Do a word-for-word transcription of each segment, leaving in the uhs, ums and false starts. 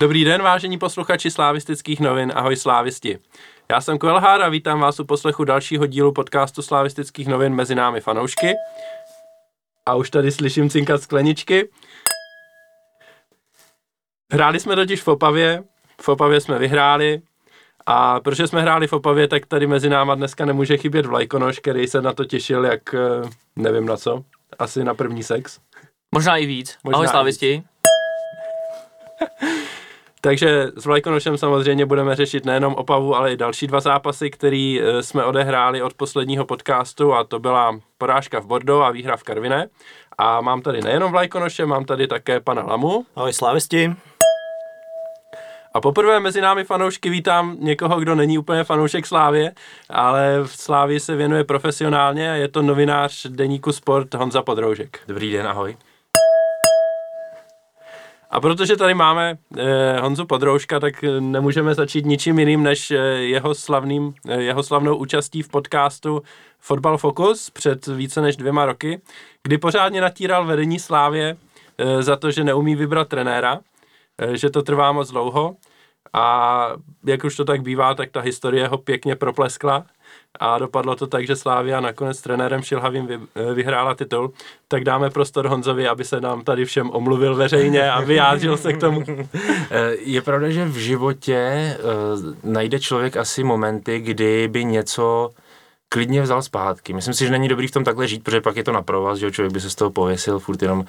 Dobrý den, vážení posluchači slávistických novin, ahoj slávisti. Já jsem Kvelhár a vítám vás u poslechu dalšího dílu podcastu slávistických novin Mezi námi fanoušky. A už tady slyším cinkat skleničky. Hráli jsme totiž v Opavě, v Opavě jsme vyhráli a protože jsme hráli v Opavě, tak tady mezi náma dneska nemůže chybět Vlajkonoš, který se na to těšil jak, nevím na co, asi na první sex. Možná i víc. Možná ahoj slávisti. Takže s Vlajkonošem samozřejmě budeme řešit nejenom Opavu, ale i další dva zápasy, který jsme odehráli od posledního podcastu, a to byla porážka v Bordeaux a výhra v Karvině. A mám tady nejenom Vlajkonoše, mám tady také pana Lamu. Ahoj slávisti. A poprvé mezi námi fanoušky vítám někoho, kdo není úplně fanoušek Slávie, ale v Slávii se věnuje profesionálně a je to novinář deníku Sport Honza Podroužek. Dobrý den, ahoj. A protože tady máme eh, Honzu Podroužka, tak nemůžeme začít ničím jiným než eh, jeho, slavným, eh, jeho slavnou účastí v podcastu Fotbal Focus před více než dvěma roky, kdy pořádně natíral vedení Slavie eh, za to, že neumí vybrat trenéra, eh, že to trvá moc dlouho a jak už to tak bývá, tak ta historie ho pěkně propleskla a dopadlo to tak, že Slavia nakonec s trenérem Šilhavým vy, vyhrála titul, tak dáme prostor Honzovi, aby se nám tady všem omluvil veřejně a vyjádřil se k tomu. Je pravda, že v životě najde člověk asi momenty, kdy by něco klidně vzal zpátky. Myslím si, že není dobrý v tom takhle žít, protože pak je to na provaz, že člověk by se z toho pověsil, furt jenom uh,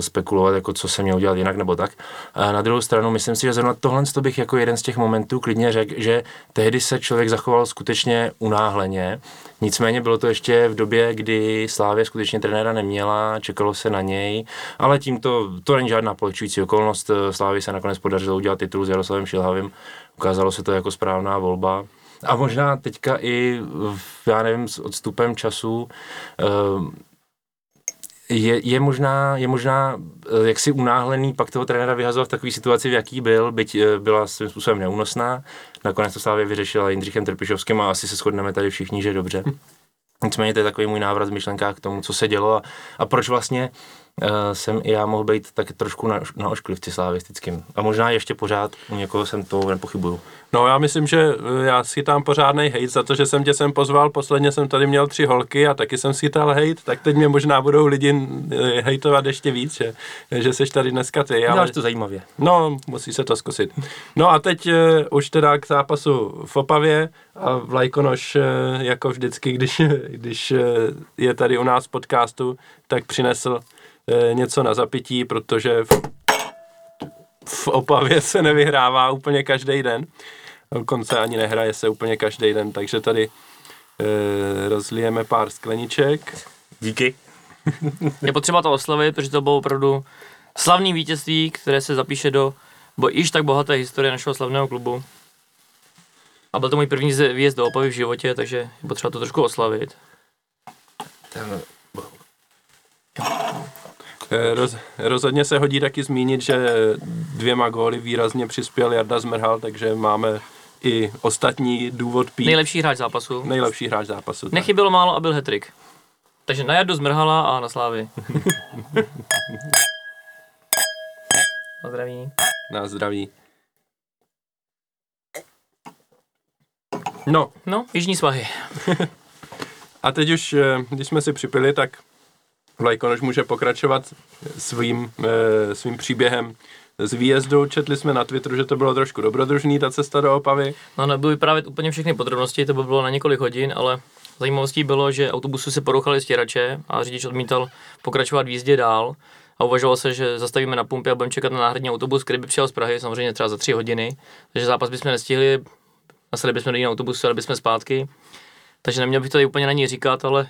spekulovat, jako co se měl udělat jinak nebo tak. A na druhou stranu, myslím si, že zrovna tohle to bych jako jeden z těch momentů klidně řekl, že tehdy se člověk zachoval skutečně unáhleně. Nicméně bylo to ještě v době, kdy Slavie skutečně trenéra neměla, čekalo se na něj, ale tímto to není žádná polehčující okolnost. Slavii se nakonec podařilo udělat titul s Jaroslavem Šilhavým. Ukázalo se to jako správná volba. A možná teďka i, já nevím, s odstupem času je, je možná, je možná jaksi unáhlený pak toho trenéra vyhazovat v takové situaci, v jaký byl, byť byla svým způsobem neúnosná. Nakonec to Slavie vyřešila Jindřichem Trpišovským a asi se shodneme tady všichni, že dobře. Nicméně to je takový můj návrat v myšlenkách k tomu, co se dělo a, a proč vlastně jsem i já mohl být tak trošku na, na ošklivci slavistickým. A možná ještě pořád u někoho jsem toho nepochybuju. No já myslím, že já schytám pořádnej hejt za to, že jsem tě sem pozval. Posledně jsem tady měl tři holky a taky jsem schytal hejt, tak teď mě možná budou lidi hejtovat ještě víc, že, že seš tady dneska ty. Děláš ale to zajímavě. No, musí se to zkusit. No a teď uh, už teda k zápasu v Opavě a Vlajkonoš uh, jako vždycky, když, když uh, je tady u nás v podcastu, tak přinesl něco na zapití, protože v, v Opavě se nevyhrává úplně každý den. Dokonce ani nehraje se úplně každý den, takže tady e, rozlijeme pár skleniček. Díky. Je potřeba to oslavit, protože to bylo opravdu slavný vítězství, které se zapíše do bo již tak bohaté historie našeho slavného klubu. A byl to můj první výjezd do Opavy v životě, takže je potřeba to trošku oslavit. Ten... Roz, rozhodně se hodí taky zmínit, že dvěma góly výrazně přispěl Jarda Zmrhal, takže máme i ostatní důvod pít. Nejlepší hráč zápasu. Nejlepší hráč zápasu. Nechybělo málo a byl hat-trick. Takže na Jardu Zmrhala a na Slávy. Na zdraví. Na zdraví. No. No, jižní svahy. A teď už, když jsme si připili, tak Vlajkonoš může pokračovat svým, e, svým příběhem z výjezdu. Četli jsme na Twitteru, že to bylo trošku dobrodružný, ta cesta do Opavy. No, nebudu vyprávět úplně všechny podrobnosti, to by bylo na několik hodin, ale zajímavostí bylo, že autobusu se porouchali stěrače a řidič odmítal pokračovat v jízdě dál a uvažoval se, že zastavíme na pumpě a budeme čekat na náhradní autobus, který by přijel z Prahy, samozřejmě třeba za tři hodiny, takže zápas bychom nestihli, nasedli bychom do jiného autobusu, jeli bychom zpátky. Takže neměl bych to tady úplně na ní říkat, ale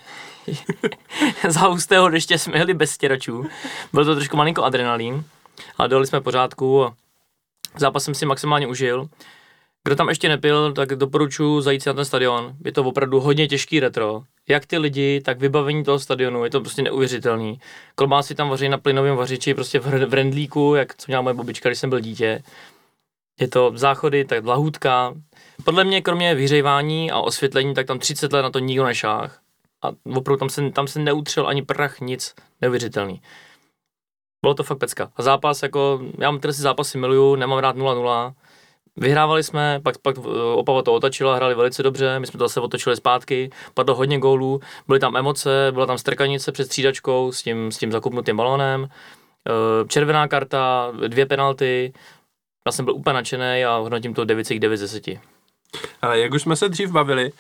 za hustého deště jsme jeli bez stěračů. Byl to trošku malinko adrenalín, ale dojeli jsme pořádku a zápas jsem si maximálně užil. Kdo tam ještě nepil, tak doporučuji zajít si na ten stadion. Je to opravdu hodně těžký retro. Jak ty lidi, tak vybavení toho stadionu, je to prostě neuvěřitelný. Klobásy tam vaří na plynovém vařiči, prostě v rendlíku, jak co měla moje babička, když jsem byl dítě. Je to záchody, tak lahůdka. Podle mě, kromě vyhřívání a osvětlení, tak tam třicet let na to nikdo nešáhl. A opravdu tam se, tam se neutřel ani prach, nic neuvěřitelný. Bylo to fakt pecka. A zápas, jako, já mám si zápasy miluju, nemám rád nula nula. Vyhrávali jsme, pak, pak Opava to otočila, hráli velice dobře, my jsme to zase otočili zpátky, padlo hodně gólů, byly tam emoce, byla tam strkanice před střídačkou s tím, s tím zakopnutým balónem, červená karta, dvě penalty, já jsem byl úplně nadšený a hodnotím to devět z devíti. Ale jak už jsme se dřív bavili,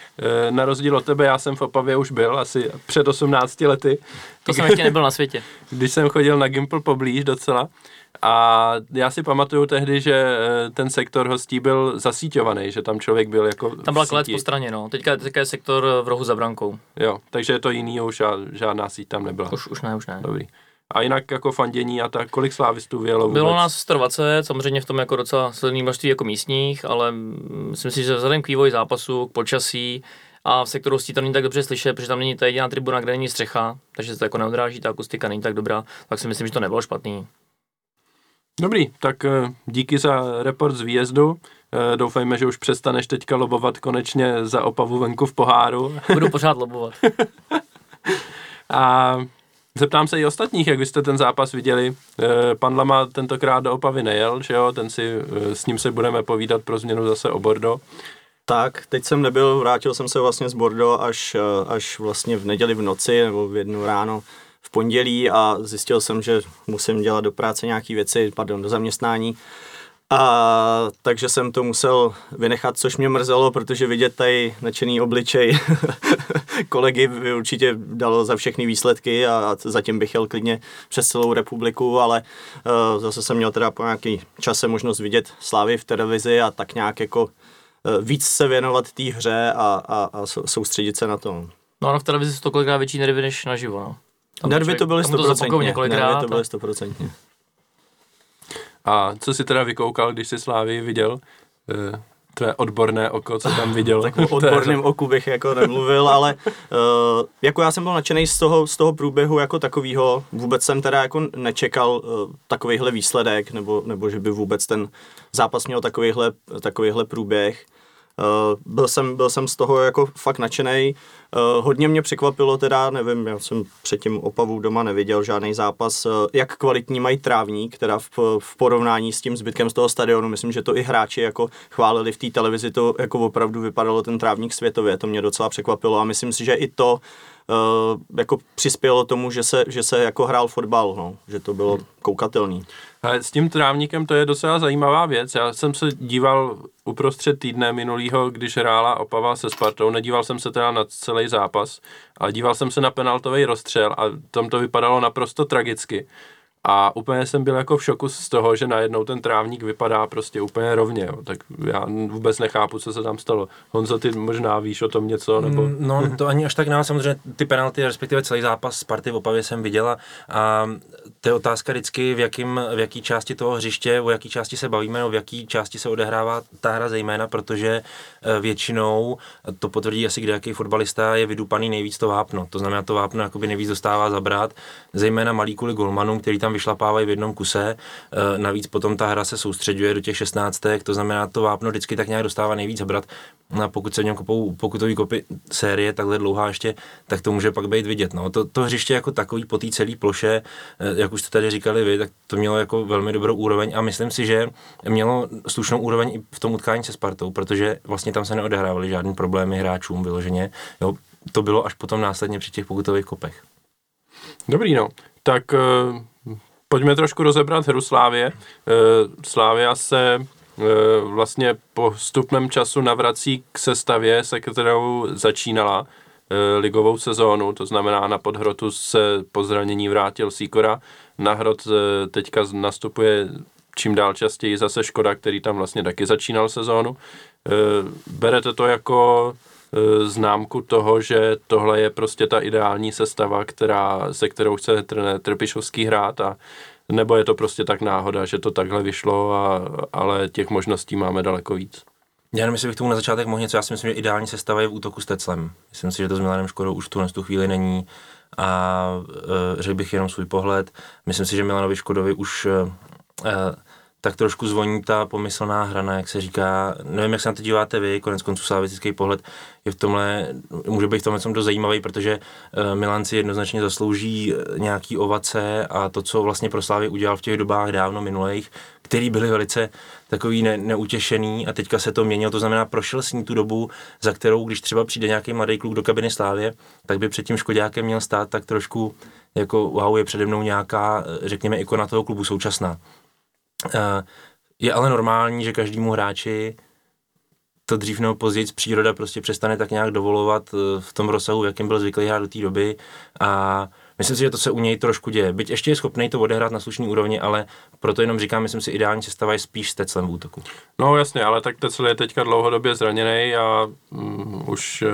na rozdíl od tebe, já jsem v Opavě už byl asi před osmnácti lety. To jsem ještě nebyl na světě. Když jsem chodil na Gimpl poblíž docela. A já si pamatuju tehdy, že ten sektor hostí byl zasíťovaný, že tam člověk byl jako tam byla klec po straně, no. Teďka, teďka je sektor v rohu za brankou. Jo, takže je to jiný, už žádná síť tam nebyla. Už, už ne, už ne. Dobrý. A jinak jako fandění a tak, kolik slávistů vyjelo vůbec? Bylo nás sto dvacet, samozřejmě v tom jako docela silný množství jako místních, ale myslím si, že vzhledem k vývoji zápasu, k počasí a v sektoru hostí to není tak dobře slyšet, protože tam není ta jediná tribuna, kde není střecha, takže se to jako neodráží, ta akustika není tak dobrá, tak si myslím, že to nebylo špatný. Dobrý, tak díky za report z výjezdu. Doufejme, že už přestaneš teďka lobovat konečně za Opavu venku v poháru. Budu pořád lobovat. A zeptám se i ostatních, jak vy jste ten zápas viděli. Pan Lama tentokrát do Opavy nejel, že jo? Ten si, s ním se budeme povídat pro změnu zase o Bordeaux. Tak, teď jsem nebyl, vrátil jsem se vlastně z Bordeaux až, až vlastně v neděli v noci nebo v jednu ráno. V pondělí a zjistil jsem, že musím dělat do práce nějaké věci, pardon, do zaměstnání. A takže jsem to musel vynechat, což mě mrzelo, protože vidět tady nadšený obličej kolegy by určitě dalo za všechny výsledky a, a zatím bych jel klidně přes celou republiku, ale uh, zase jsem měl teda po nějaký čase možnost vidět Slávy v televizi a tak nějak jako uh, víc se věnovat té hře a, a, a soustředit se na to. No ano, v televizi jsou to kolikrát větší nervy než naživo, no. Nervy to byly stoprocentně. Nervy to byly stoprocentně. A co jsi teda vykoukal, když jsi Slávii viděl? Tvé odborné oko, co tam viděl? Tak o odborném oku bych jako nemluvil, ale jako já jsem byl nadšenej z toho, z toho průběhu jako takovýho. Vůbec jsem teda jako nečekal takovejhle výsledek, nebo, nebo že by vůbec ten zápas měl takovejhle, takovejhle průběh. Uh, byl jsem, byl jsem z toho jako fakt nadšenej, uh, hodně mě překvapilo teda, nevím, já jsem předtím Opavu doma neviděl žádný zápas, uh, jak kvalitní mají trávník, teda v, v porovnání s tím zbytkem z toho stadionu, myslím, že to i hráči jako chválili v té televizi, to jako opravdu vypadalo ten trávník světově, to mě docela překvapilo a myslím si, že i to uh, jako přispělo tomu, že se, že se jako hrál fotbal, no, že to bylo hmm. koukatelný. Ale s tím trávníkem to je docela zajímavá věc. Já jsem se díval uprostřed týdne minulýho, když hrála Opava se Spartou. Nedíval jsem se teda na celý zápas, ale díval jsem se na penaltový rozstřel a tam to vypadalo naprosto tragicky. A úplně jsem byl jako v šoku z toho, že najednou ten trávník vypadá prostě úplně rovně. Jo. Tak já vůbec nechápu, co se tam stalo. Honzo, ty možná víš o tom něco? Nebo... No to ani až tak ne, samozřejmě ty penalty, respektive celý zápas Sparty v Opavě jsem viděla a to je otázka vždycky, v, jakým, v jaký části toho hřiště, o jaký části se bavíme, no v jaký části se odehrává ta hra zejména, protože většinou, to potvrdí asi kdejaký fotbalista, je vydupaný nejvíc to vápno. To znamená, to vápno jakoby nejvíc dostává zabrat, zejména malí kvůli golmanům, který tam vyšlapávají v jednom kuse, navíc potom ta hra se soustředuje do těch šestnáctek, to znamená, to vápno vždycky tak nějak dostává nejvíc zabrat, a pokud se v něm kopou pokutový kopy série takhle dlouhá ještě, tak to může pak být vidět. No. To, to hřiště jako takový po té celé ploše, jak už jste tady říkali vy, tak to mělo jako velmi dobrou úroveň a myslím si, že mělo slušnou úroveň i v tom utkání se Spartou, protože vlastně tam se neodehrávaly žádný problémy hráčům vyloženě. Jo, to bylo až potom následně při těch pokutových kopech. Dobrý, no. Tak uh, pojďme trošku rozebrat hru Slávie. Uh, Slávia se uh, vlastně po postupném času navrací k sestavě, se kterou začínala ligovou sezónu, to znamená na Podhrotu se po zranění vrátil Sýkora, na Hrot teďka nastupuje čím dál častěji zase Škoda, který tam vlastně taky začínal sezónu. Berete to jako známku toho, že tohle je prostě ta ideální sestava, která, se kterou chce trenér Trpišovský hrát, a nebo je to prostě tak náhoda, že to takhle vyšlo, a, ale těch možností máme daleko víc? Já nevím, jestli bych tomu na začátek mohl něco, já si myslím, že ideální sestava je v útoku s Teclem. Myslím si, že to s Milanem Škodou už tu, tu chvíli není a e, řekl bych jenom svůj pohled. Myslím si, že Milanovi Škodovi už e, tak trošku zvoní ta pomyslná hrana, jak se říká. Nevím, jak se na to díváte vy, konec konců slavistický pohled je v tomhle, může být v tomhle dost zajímavý, protože Milan si jednoznačně zaslouží nějaký ovace a to, co vlastně pro Slávy udělal v těch dobách dávno minulých, který byli velice takový ne- neutěšený a teďka se to měnilo, to znamená prošel s ní tu dobu, za kterou, když třeba přijde nějaký mladý kluk do kabiny Slávě, tak by před tím Škoďákem měl stát tak trošku jako wow, je přede mnou nějaká, řekněme, ikona toho klubu současná. Je ale normální, že každému hráči to dřív nebo později příroda prostě přestane tak nějak dovolovat v tom rozsahu, v jakém byl zvyklý hrát do té doby a myslím si, že to se u něj trošku děje. Byť ještě je schopný to odehrát na slušný úrovni, ale proto jenom říkám, myslím si, ideální sestava je spíš s Teclem v útoku. No jasně, ale tak Tecel je teďka dlouhodobě zraněný a mm, už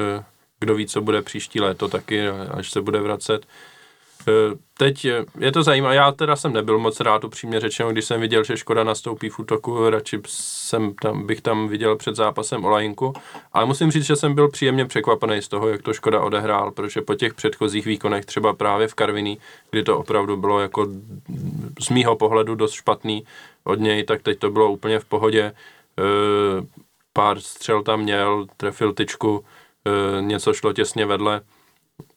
kdo ví, co bude příští léto taky, až se bude vracet. Teď je to zajímavé, já teda jsem nebyl moc rád, upřímně řečeno, když jsem viděl, že Škoda nastoupí v útoku, radši jsem tam, bych tam viděl před zápasem Olajinku, ale musím říct, že jsem byl příjemně překvapený z toho, jak to Škoda odehrál, protože po těch předchozích výkonech, třeba právě v Karviní, kdy to opravdu bylo jako z mýho pohledu dost špatný od něj, tak teď to bylo úplně v pohodě, pár střel tam měl, trefil tyčku, něco šlo těsně vedle.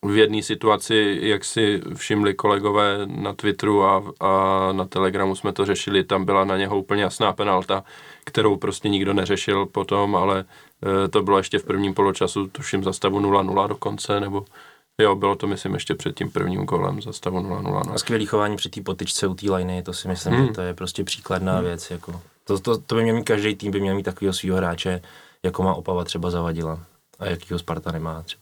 V jedné situaci, jak si všimli kolegové na Twitteru a, a na Telegramu jsme to řešili, tam byla na něho úplně jasná penalta, kterou prostě nikdo neřešil potom, ale e, to bylo ještě v prvním poločasu, tuším za stavu nula nula dokonce, nebo jo, bylo to myslím ještě před tím prvním gólem za stavu nula nula. No. A skvělý chování při té potyčce u té liny, to si myslím, hmm. že to je prostě příkladná hmm. věc. Jako. To, to, to by měl mít každý tým, by měl mít takového svýho hráče, jako má Opava třeba Zavadila a jakýho Sparta nemá třeba.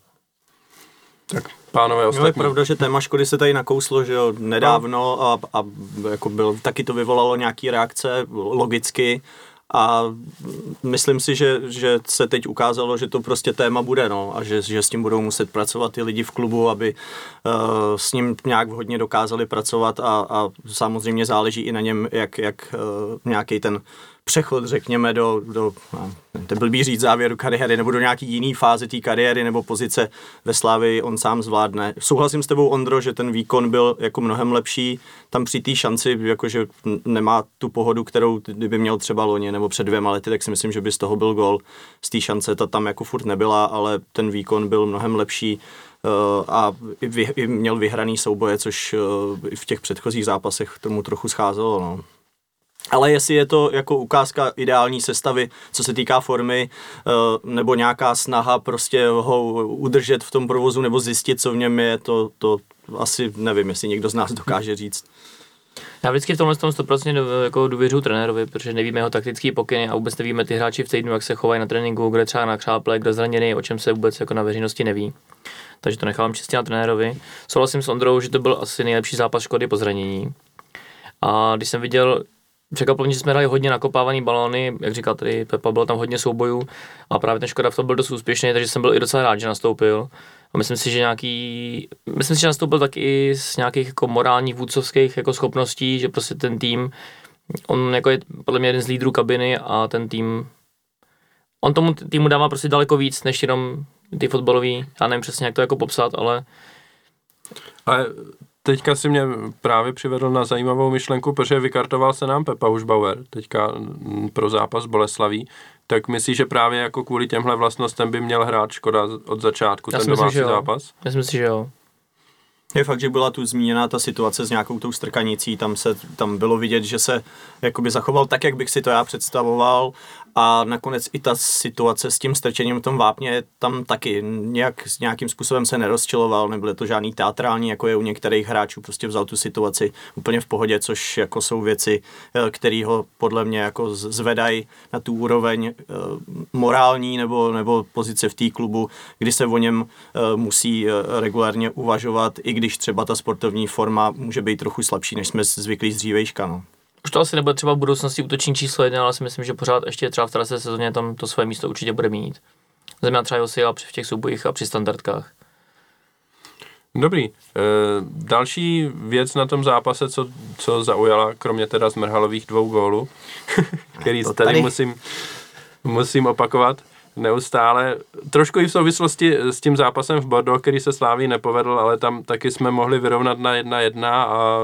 Tak, pánové, ostatní. No, je pravda, že téma Škody se tady nakouslo, že jo, nedávno a, a jako byl, taky to vyvolalo nějaký reakce logicky a myslím si, že, že se teď ukázalo, že to prostě téma bude, no, a že, že s tím budou muset pracovat ty lidi v klubu, aby uh, s ním nějak hodně dokázali pracovat a, a samozřejmě záleží i na něm, jak, jak uh, nějaký ten přechod, řekněme, do, do to blbý říct závěru kariéry, nebo do nějaký jiný fáze té kariéry, nebo pozice ve Slávii on sám zvládne. Souhlasím s tebou, Ondro, že ten výkon byl jako mnohem lepší, tam při té šanci, jakože nemá tu pohodu, kterou kdyby měl třeba loni, nebo před dvěma lety, tak si myslím, že by z toho byl gól. Z té šance ta tam jako furt nebyla, ale ten výkon byl mnohem lepší a vy, měl vyhraný souboje, což v těch předchozích zápasech tomu trochu scházelo, no. Ale jestli je to jako ukázka ideální sestavy, co se týká formy, nebo nějaká snaha prostě ho udržet v tom provozu, nebo zjistit, co v něm je, to, to asi nevím, jestli někdo z nás dokáže říct. Já vždycky v tomhle tom sto procent jako důvěřuji trenérovi, protože nevíme jeho taktický pokyny a vůbec nevíme ty hráči v týdnu, jak se chovají na tréninku, kde třeba nakřáple, kde zraněný, o čem se vůbec jako na veřejnosti neví. Takže to nechávám čistě na trenérovi. Souhlasím s Ondrou, že to byl asi nejlepší zápas Škody po zranění. A když jsem viděl, překvapilo mě, že jsme hráli hodně nakopávaný balóny, jak říkal tady Pepa, bylo tam hodně soubojů a právě ten Škoda v tom byl dost úspěšný, takže jsem byl i docela rád, že nastoupil. A myslím si, že nějaký, myslím si, že nastoupil tak i z nějakých jako morálních vůdcovských jako schopností, že prostě ten tým, on jako je podle mě jeden z lídrů kabiny a ten tým, on tomu týmu dává prostě daleko víc, než jenom ty fotbalový, já nevím přesně, jak to jako popsat, ale... ale... Teďka si mě právě přivedl na zajímavou myšlenku, protože vykartoval se nám Pepa Hušbauer teďka pro zápas Boleslaví, tak myslíš, že právě jako kvůli těmhle vlastnostem by měl hrát Škoda od začátku ten domácí zápas? Já si myslím, že jo. Je fakt, že byla tu zmíněná ta situace s nějakou tou strkanicí, tam se tam bylo vidět, že se jakoby zachoval tak, jak bych si to já představoval a nakonec i ta situace s tím strčením v tom vápně tam taky nějak, nějakým způsobem se nerozčiloval, nebylo to žádný teatrální, jako je u některých hráčů, prostě vzal tu situaci úplně v pohodě, což jako jsou věci, které ho podle mě jako zvedají na tu úroveň morální nebo, nebo pozice v té klubu, kdy se o něm musí regulárně uvažovat, i když třeba ta sportovní forma může být trochu slabší, než jsme zvyklí z dřívejška, no. Už to asi nebude třeba v budoucnosti útočník číslo jedna, ale si myslím, že pořád ještě třeba v té sezóně tam to své místo určitě bude mít. Zeměna třeba jeho síla v těch soubojích a při standardkách. Dobrý. E, další věc na tom zápase, co, co zaujala, kromě teda Zmrhalových dvou gólů, který tady, tady musím, musím opakovat, neustále, trošku i v souvislosti s tím zápasem v Bordeaux, který se Slávii nepovedl, ale tam taky jsme mohli vyrovnat na jedna jedna a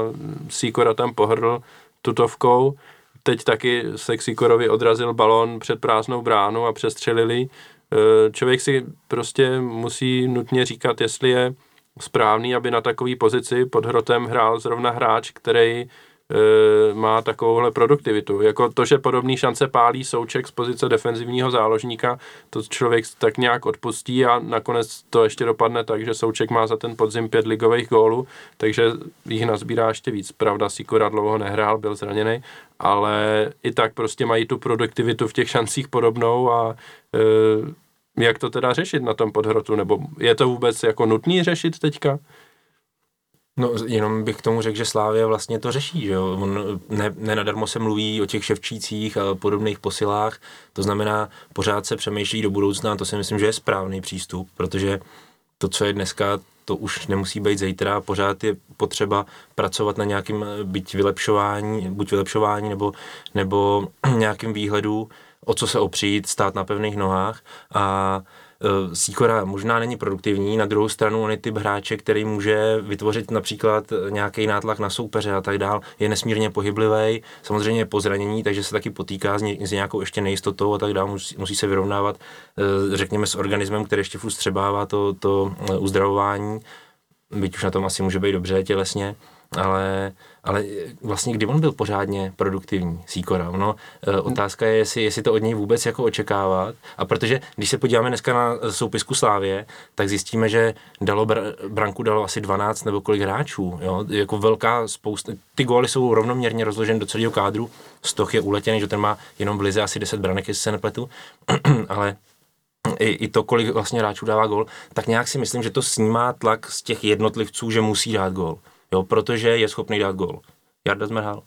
Sýkora tam pohrdl tutovkou, teď taky se Sikorovi odrazil balón před prázdnou bránu a přestřelili. Člověk si prostě musí nutně říkat, jestli je správný, aby na takové pozici pod hrotem hrál zrovna hráč, který má takovouhle produktivitu. Jako to, že podobné šance pálí Souček z pozice defenzivního záložníka, to člověk tak nějak odpustí a nakonec to ještě dopadne tak, že Souček má za ten podzim pět ligových gólů, takže jich nazbírá ještě víc. Pravda, Sikora dlouho nehrál, byl zraněný, ale i tak prostě mají tu produktivitu v těch šancích podobnou a e, jak to teda řešit na tom podhrotu? Nebo je to vůbec jako nutný řešit teďka? No, jenom bych k tomu řekl, že Slavia vlastně to řeší, že jo. On ne, ne nadarmo se mluví o těch Ševčících a podobných posilách, to znamená, pořád se přemýšlí do budoucna, to si myslím, že je správný přístup, protože to, co je dneska, to už nemusí být zítra, pořád je potřeba pracovat na nějakým byť vylepšování, buď vylepšování nebo, nebo nějakým výhledu, o co se opřít, stát na pevných nohách a Sikora možná není produktivní, na druhou stranu on je typ hráče, který může vytvořit například nějaký nátlak na soupeře a tak dál, je nesmírně pohyblivý, samozřejmě je po zranění, takže se taky potýká s, ně, s nějakou ještě nejistotou a tak dál, musí, musí se vyrovnávat, řekněme, s organismem, který ještě furt střebává to, to uzdravování, byť už na tom asi může být dobře tělesně. Ale, ale vlastně kdy on byl pořádně produktivní, Sikora, no, otázka je, jestli, jestli to od něj vůbec jako očekávat, a protože když se podíváme dneska na soupisku Slavie, tak zjistíme, že dalo br- branku dalo asi dvanáct nebo kolik hráčů, jo, jako velká spousta, ty góly jsou rovnoměrně rozloženy do celého kádru, Stoch je uletěný, že ten má jenom v lize asi deset branek, jestli se nepletu, ale... I, i to, kolik vlastně hráčů dává gól, tak nějak si myslím, že to snímá tlak z těch jednotlivců, že musí dát gól. Jo, protože je schopný dát gól. Jarda Zmrhal,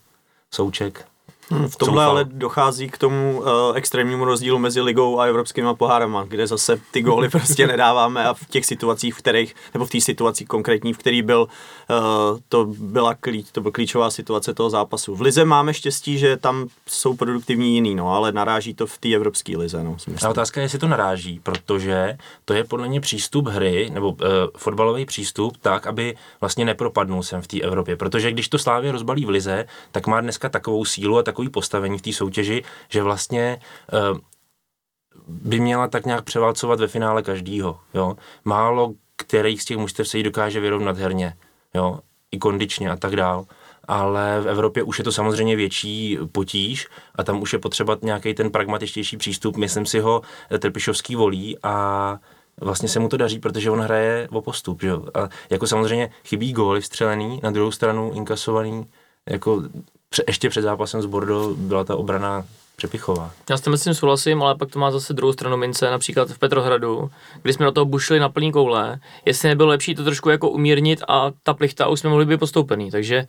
Souček. Hmm, v tomhle ale dochází k tomu uh, extrémnímu rozdílu mezi ligou a evropskýma pohárama, kde zase ty góly prostě nedáváme a v těch situacích, v kterých, nebo v té situaci konkrétní, v který byl, uh, to byla klíč, to byla klíčová situace toho zápasu. V lize máme štěstí, že tam jsou produktivní jiný, no, ale naráží to v té evropské lize. No, a otázka je, jestli to naráží, protože to je podle mě přístup hry, nebo uh, fotbalový přístup tak, aby vlastně nepropadnul sem v té Evropě, protože když to Slavia rozbalí v lize, tak má dneska takovou sílu a tak takový postavení v té soutěži, že vlastně uh, by měla tak nějak převálcovat ve finále každýho, jo. Málo kterých z těch mužstev se jí dokáže vyrovnat herně, jo, i kondičně a tak dál, ale v Evropě už je to samozřejmě větší potíž a tam už je potřeba nějaký ten pragmatičtější přístup, myslím si ho Trpišovský volí a vlastně se mu to daří, protože on hraje o postup, jo. A jako samozřejmě chybí góly vstřelený, na druhou stranu inkasovaný, jako ještě před zápasem s Bordeaux byla ta obrana přepichová. Já s tím myslím souhlasím, ale pak to má zase druhou stranu mince, například v Petrohradu, kdy jsme do toho bušili na plný koule, jestli nebylo lepší to trošku jako umírnit a ta plichta už jsme mohli být postoupený, takže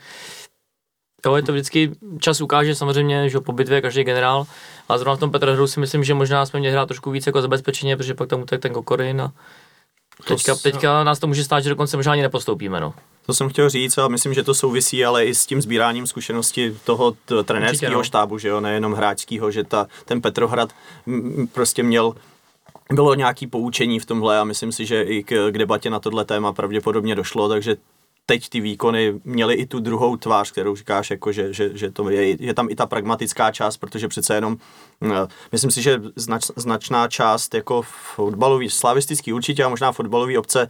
to je to vždycky, čas ukáže samozřejmě, že po bitvě každý generál, a zrovna v tom Petrohradu si myslím, že možná jsme měli hrát trošku víc jako zabezpečeně, protože pak tam utek ten Kokorin a teďka, teďka nás to může stát, že dokonce možná ani nepostoupíme, no. To jsem chtěl říct a myslím, že to souvisí ale i s tím sbíráním zkušenosti toho t- trenérského no. štábu, že jo, nejenom hráčského, že ta, ten Petrohrad m- prostě měl, bylo nějaké poučení v tomhle a myslím si, že i k, k debatě na tohle téma pravděpodobně došlo, takže teď ty výkony měly i tu druhou tvář, kterou říkáš, jako že, že, že to je, je tam i ta pragmatická část, protože přece jenom, no, myslím si, že znač, značná část jako fotbalový, slavistický určitě a možná fotbalový obce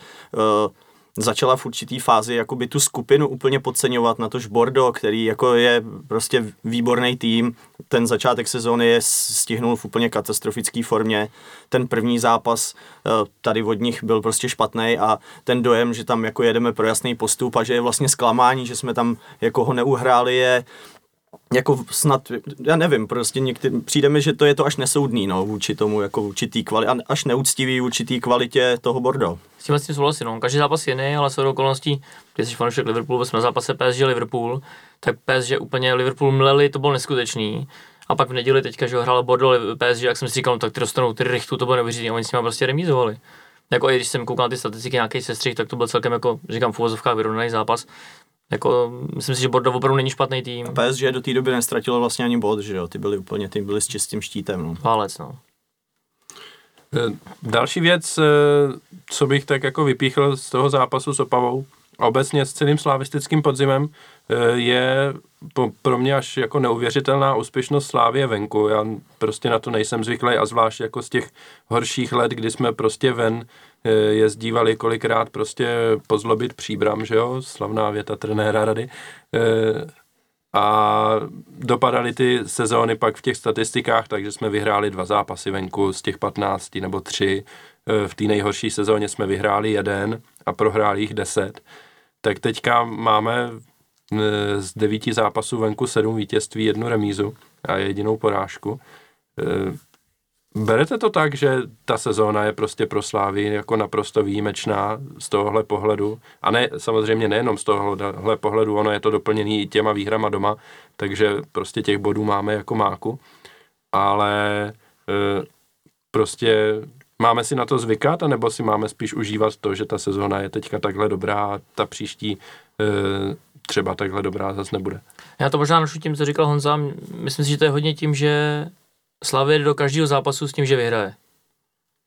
uh, začala v určitý fázi jakoby tu skupinu úplně podceňovat, natož Bordeaux, který jako je prostě výborný tým, ten začátek sezóny je stihnul v úplně katastrofické formě, ten první zápas tady od nich byl prostě špatný a ten dojem, že tam jako jedeme pro jasný postup a že je vlastně zklamání, že jsme tam jako ho neuhráli je jako snad, já nevím, prostě někdy přijde mi, že to je to až nesoudný, no, vůči tomu, jako určitý kvali, až neúctivý určitý kvalitě toho Bordeaux. S tím s tím souhlasím, no, každý zápas je jiný, ale shodou okolností, když jsi fanoušek Liverpoolu, jsme na zápase P S G Liverpool, tak P S G úplně Liverpool mleli, to bylo neskutečný. A pak v neděli teďka, že ho hrálo Bordeaux P S G, jak jsem si říkal, no, tak ty dostanou ty rychtu, to bylo neuvěřitelné, oni s nimi prostě remízovali. Jako i když jsem koukal na ty statistiky, nějaký sestřih, tak to byl celkem jako, říkám, v uvozovkách vyrovnaný zápas. Jako, myslím si, že Bordeaux opravdu není špatný tým. A P S G do té doby nestratilo vlastně ani bod, že jo? Ty byli úplně, ty byli s čistým štítem, no. Válec, no. Další věc, co bych tak jako vypíchl z toho zápasu s Opavou, obecně s celým slavistickým podzimem, je po, pro mě až jako neuvěřitelná úspěšnost Slavie venku. Já prostě na to nejsem zvyklý a zvlášť jako z těch horších let, kdy jsme prostě ven jezdívali kolikrát prostě pozlobit Příbram, že jo, slavná věta trenéra Rady. A dopadaly ty sezóny pak v těch statistikách, takže jsme vyhráli dva zápasy venku z těch patnácti nebo tři. V té nejhorší sezóně jsme vyhráli jeden a prohráli jich deset. Tak teďka máme z devíti zápasů venku sedm vítězství, jednu remízu a jedinou porážku. Berete to tak, že ta sezóna je prostě pro Slavii jako naprosto výjimečná z tohohle pohledu? A ne, samozřejmě nejenom z tohohle pohledu, ono je to doplněné i těma výhrama doma, takže prostě těch bodů máme jako máku. Ale prostě máme si na to zvykat, anebo si máme spíš užívat to, že ta sezóna je teďka takhle dobrá a ta příští třeba takhle dobrá zase nebude? Já to možná našu tím, co říkal Honza, myslím si, že to je hodně tím, že Slavie jde do každého zápasu s tím, že vyhraje.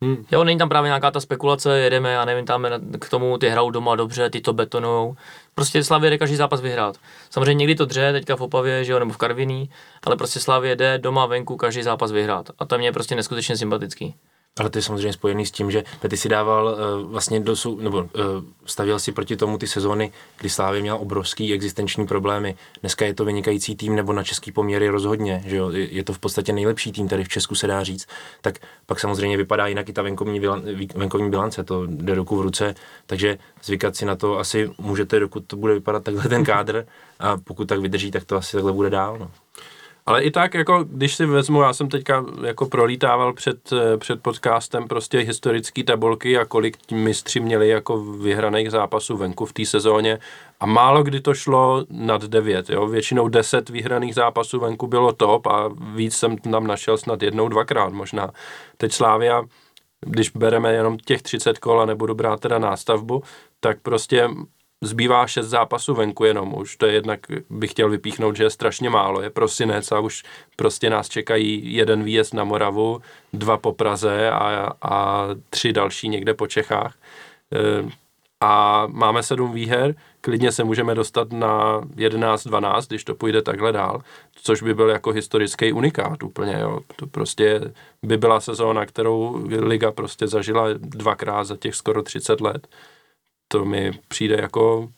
Hmm. Jo, není tam právě nějaká ta spekulace, jedeme, já nevím, tam k tomu, ty hrajou doma dobře, ty to betonujou. Prostě Slavie jde každý zápas vyhrát. Samozřejmě někdy to dře, teďka v Opavě, že jo, nebo v Karviní, ale prostě Slavie jde doma venku každý zápas vyhrát. A to mě je prostě neskutečně sympatický. Ale to je samozřejmě spojený s tím, že ty si dával vlastně do sou, nebo stavěl si proti tomu ty sezóny, kdy Slavie měla obrovský existenční problémy. Dneska je to vynikající tým, nebo na český poměry rozhodně, že jo, je to v podstatě nejlepší tým tady v Česku, se dá říct. Tak pak samozřejmě vypadá jinak i ta venkovní venkovní bilance, to jde ruku v ruce, takže zvykat si na to asi můžete, dokud to bude vypadat takhle ten kádr, a pokud tak vydrží, tak to asi takhle bude dál, no. Ale i tak, jako, když si vezmu, já jsem teďka jako prolítával před, před podcastem prostě historické tabulky a kolik mistři měli jako vyhraných zápasů venku v té sezóně a málo kdy to šlo nad devět, jo, většinou deset vyhraných zápasů venku bylo top a víc jsem tam našel snad jednou, dvakrát možná. Teď Slavia, když bereme jenom těch třicet kol a nebudu brát teda nástavbu, tak prostě zbývá šest zápasů venku jenom už, to je jednak, bych chtěl vypíchnout, že je strašně málo, je prosinec a už prostě nás čekají jeden výjezd na Moravu, dva po Praze a, a tři další někde po Čechách. E, a máme sedm výher, klidně se můžeme dostat na jedenáct dvanáct, když to půjde takhle dál, což by byl jako historický unikát úplně, jo. To prostě by byla sezóna, kterou liga prostě zažila dvakrát za těch skoro třicet let. To mi přijde jako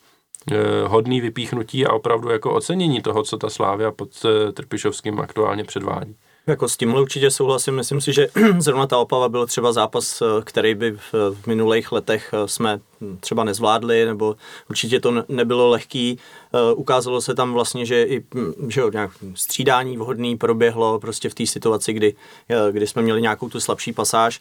eh, hodný vypíchnutí a opravdu jako ocenění toho, co ta Slavia pod eh, Trpišovským aktuálně předvádí. Jako s tímhle určitě souhlasím, myslím si, že zrovna ta Opava byl třeba zápas, který by v, v minulých letech jsme třeba nezvládli, nebo určitě to nebylo lehký. Ukázalo se tam vlastně, že i že nějak střídání vhodný proběhlo prostě v té situaci, kdy, kdy jsme měli nějakou tu slabší pasáž.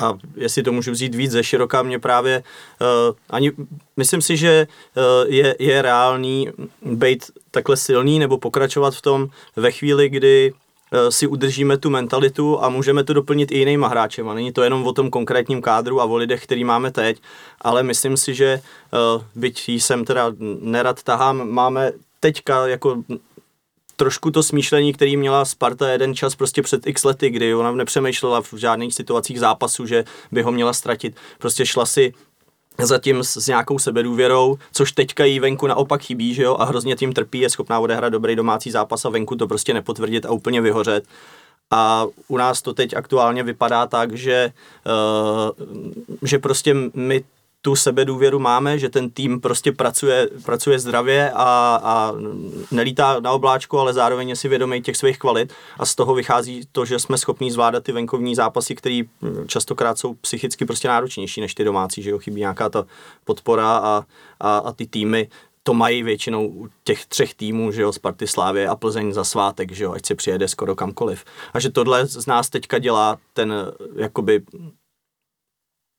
A jestli to můžu vzít víc ze široka, mě právě uh, ani, myslím si, že uh, je, je reálný být takhle silný nebo pokračovat v tom ve chvíli, kdy uh, si udržíme tu mentalitu a můžeme to doplnit i jinýma hráčema. Není to jenom o tom konkrétním kádru a o lidech, který máme teď, ale myslím si, že uh, byť jsem teda nerad tahám, máme teďka jako trošku to smýšlení, který měla Sparta jeden čas prostě před x lety, kdy ona nepřemýšlela v žádných situacích zápasu, že by ho měla ztratit. Prostě šla si zatím s nějakou sebedůvěrou, což teďka jí venku naopak chybí, že jo, a hrozně tím trpí, je schopná odehrát dobrý domácí zápas a venku to prostě nepotvrdit a úplně vyhořet. A u nás to teď aktuálně vypadá tak, že, uh, že prostě my tu sebedůvěru máme, že ten tým prostě pracuje, pracuje zdravě a, a nelítá na obláčku, ale zároveň je si vědomý těch svých kvalit a z toho vychází to, že jsme schopní zvládat ty venkovní zápasy, které častokrát jsou psychicky prostě náročnější než ty domácí, že jo, chybí nějaká ta podpora a, a, a ty týmy to mají většinou u těch třech týmů, že jo, Sparty, Slavie a Plzeň za svátek, že jo, ať si přijede skoro kamkoliv. A že tohle z nás teďka dělá ten, jakoby,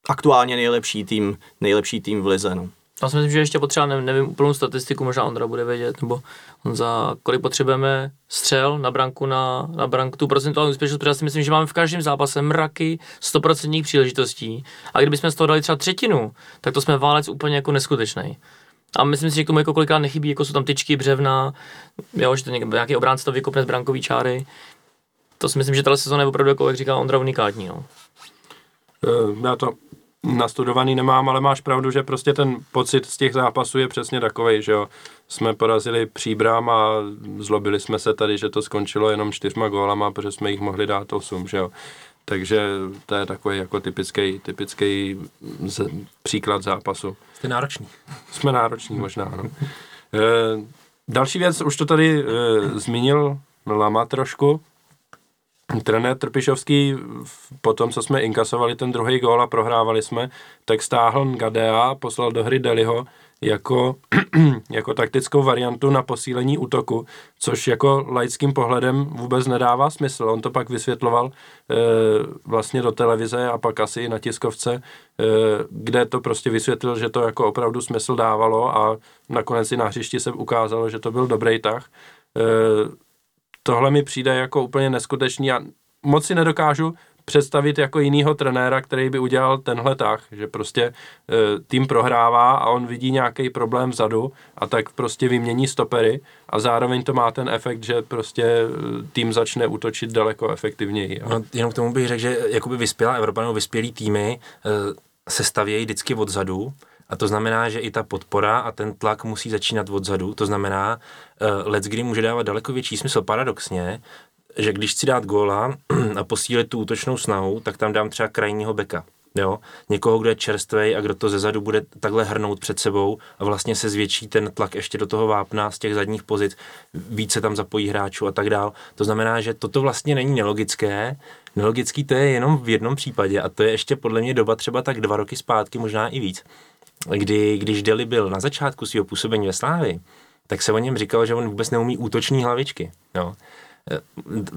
aktuálně nejlepší tým, nejlepší tým v lize, no. Já si myslím, že ještě potřeba, nevím, nevím úplnou statistiku, možná Ondra bude vědět, nebo on za kolik potřebujeme střel na branku, na, na branku, tu procentuální úspěšnost, protože já si myslím, že máme v každém zápase mraky sto procent příležitostí a kdybychom z toho dali třeba třetinu, tak to jsme válec úplně jako neskutečný. A myslím si, že k tomu jako kolikrát nechybí, jako jsou tam tyčky, břevna, jo, že to nějaký obránce to vykopne z brankový čáry. To si myslím, že tato sezóna je opravdu, jako jak říká Ondra, unikátní, no. Já to nastudovaný nemám, ale máš pravdu, že prostě ten pocit z těch zápasů je přesně takovej, že jo. jsme porazili Příbram a zlobili jsme se tady, že to skončilo jenom čtyřma gólama, protože jsme jich mohli dát osm, že jo. Takže to je takový jako typický, typický z, příklad zápasu. Jste nároční. Jsme nároční možná, no. E, další věc, už to tady e, zmínil Lama trošku. Trenér Trpišovský, po tom, co jsme inkasovali ten druhý gól a prohrávali jsme, tak stáhl Ngadea, poslal do hry Deliho jako, jako taktickou variantu na posílení útoku, což jako laickým pohledem vůbec nedává smysl. On to pak vysvětloval e, vlastně do televize a pak asi na tiskovce, e, kde to prostě vysvětlil, že to jako opravdu smysl dávalo a nakonec i na hřišti se ukázalo, že to byl dobrý tah. E, Tohle mi přijde jako úplně neskutečný a moc si nedokážu představit jako jinýho trenéra, který by udělal tenhle tah, že prostě e, tým prohrává a on vidí nějaký problém vzadu a tak prostě vymění stopery a zároveň to má ten efekt, že prostě tým začne útočit daleko efektivněji. No, jenom k tomu bych řekl, že jakoby vyspělá Evropa nebo vyspělí týmy e, se stavějí vždycky odzadu. A to znamená, že i ta podpora a ten tlak musí začínat odzadu. To znamená, uh, leckdy může dávat daleko větší smysl paradoxně, že když chci dát góla a posílit tu útočnou snahu, tak tam dám třeba krajního beka. Jo? Někoho, kdo je čerstvej a kdo to zezadu bude takhle hrnout před sebou a vlastně se zvětší ten tlak ještě do toho vápna z těch zadních pozic, více tam zapojí hráčů a tak dál. To znamená, že toto vlastně není nelogické. Nelogický to je jenom v jednom případě a to je ještě podle mě doba třeba tak dva roky zpátky, možná i víc. Kdy, když Deli byl na začátku svého působení ve Slávii, tak se o něm říkalo, že on vůbec neumí útoční hlavičky. Jo.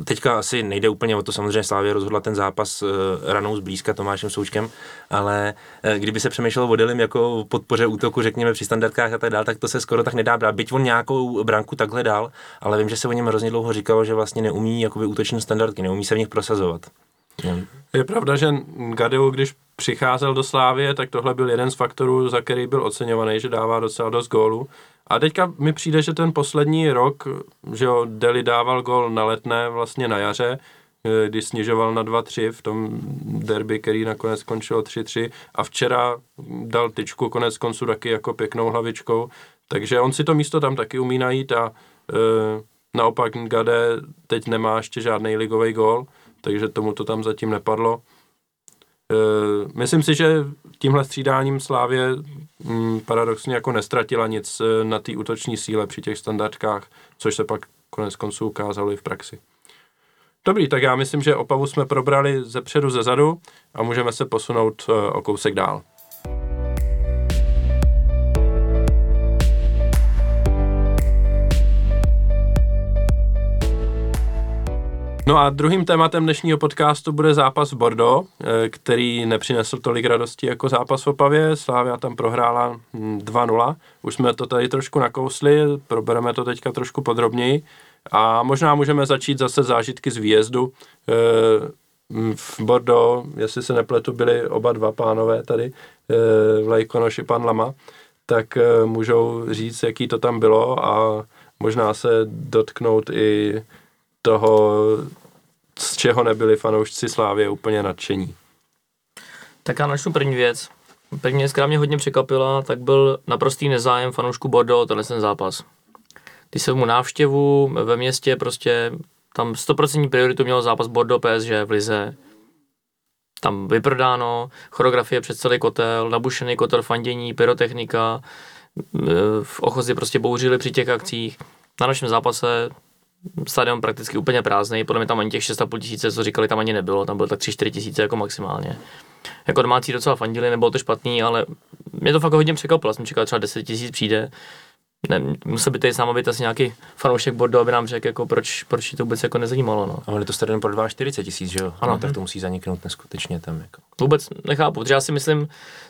Teďka asi nejde úplně o to, samozřejmě Slávia rozhodla ten zápas ranou zblízka Tomášem Součkem, ale kdyby se přemýšlelo o Delim jako o podpoře útoku, řekněme při standardkách a tak dál, tak to se skoro tak nedá brát. Byť on nějakou branku takhle dal, ale vím, že se o něm hrozně dlouho říkalo, že vlastně neumí jakoby útoční standardky, neumí se v nich prosazovat. Je pravda, že Gadeu, když přicházel do Slávie, tak tohle byl jeden z faktorů, za který byl oceňovaný, že dává docela dost gólů. A teďka mi přijde, že ten poslední rok, že jo, Deli dával gól na Letné, vlastně na jaře, kdy snižoval na dva tři v tom derby, který nakonec skončilo tři tři a včera dal tyčku konec konců taky jako pěknou hlavičkou, takže on si to místo tam taky umí najít a e, naopak Gade teď nemá ještě žádný ligový gól, takže tomu to tam zatím nepadlo. E, myslím si, že tímhle střídáním Slávě m, paradoxně jako nestratila nic na té útoční síle při těch standardkách, což se pak konec konců ukázalo i v praxi. Dobrý, tak já myslím, že Opavu jsme probrali ze předu, ze zadu a můžeme se posunout e, o kousek dál. No a druhým tématem dnešního podcastu bude zápas v Bordeaux, který nepřinesl tolik radosti jako zápas v Opavě. Slavia tam prohrála dva nula. Už jsme to tady trošku nakousli, probereme to teďka trošku podrobněji. A možná můžeme začít zase zážitky z výjezdu. V Bordeaux, jestli se nepletu, byli oba dva pánové tady, Vlajkonoš i pan Lama, tak můžou říct, jaký to tam bylo a možná se dotknout i toho, z čeho nebyli fanoušci Slávie úplně nadšení. Tak já načnu první věc. První věc, která mě hodně překvapila, tak byl naprostý nezájem fanoušků Bordeaux tenhle ten zápas. Když jsem mu návštěvu ve městě, prostě tam sto procent prioritu měl zápas Bordeaux P S G v lize. Tam vyprodáno, choreografie před celý kotel, nabušený kotel, fandění, pyrotechnika, v ochozi prostě bouřili při těch akcích. Na našem zápase stadion prakticky úplně prázdný, podle mě tam ani těch šest a půl tisíce, co říkali, tam ani nebylo, tam bylo tak tři čtyři tisíce jako maximálně. Jako domácí docela fandili, nebylo to špatný, ale mě to fakt hodně překvapilo, jsem čekal třeba deset tisíc přijde. Ne, musel by tady s náma být asi nějaký fanoušek Bordeaux, aby nám řekl, jako proč, proč to vůbec jako nezajímalo. No. A on je to stadion pro čtyřicet dva tisíc, že jo? Ano. No, tak to musí zaniknout neskutečně tam. Jako. Vůbec nechápu, protože já si myslím,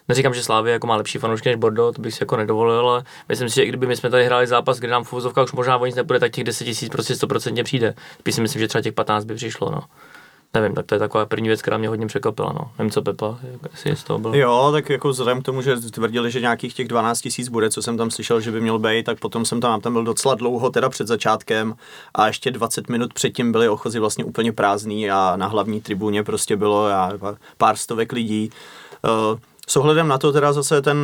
neříkám, že Slavia jako má lepší fanoušky než Bordeaux, to bych si jako nedovolil, ale myslím si, že i kdyby my jsme tady hráli zápas, kde nám v uvozovkách už možná o nic nebude, tak těch deset tisíc prostě sto procent přijde. Spíš si myslím, že třeba těch patnáct by přišlo, no. Nevím, tak to je taková první věc, která mě hodně překvapila, no. Nevím, co Pepa, jestli je z toho bylo. Jo, tak jako vzhledem k tomu, že tvrdili, že nějakých těch dvanáct tisíc bude, co jsem tam slyšel, že by měl být, tak potom jsem tam, tam byl docela dlouho, teda před začátkem a ještě dvacet minut předtím byly ochozy vlastně úplně prázdný a na hlavní tribuně prostě bylo já, pár stovek lidí. S ohledem na to teda zase ten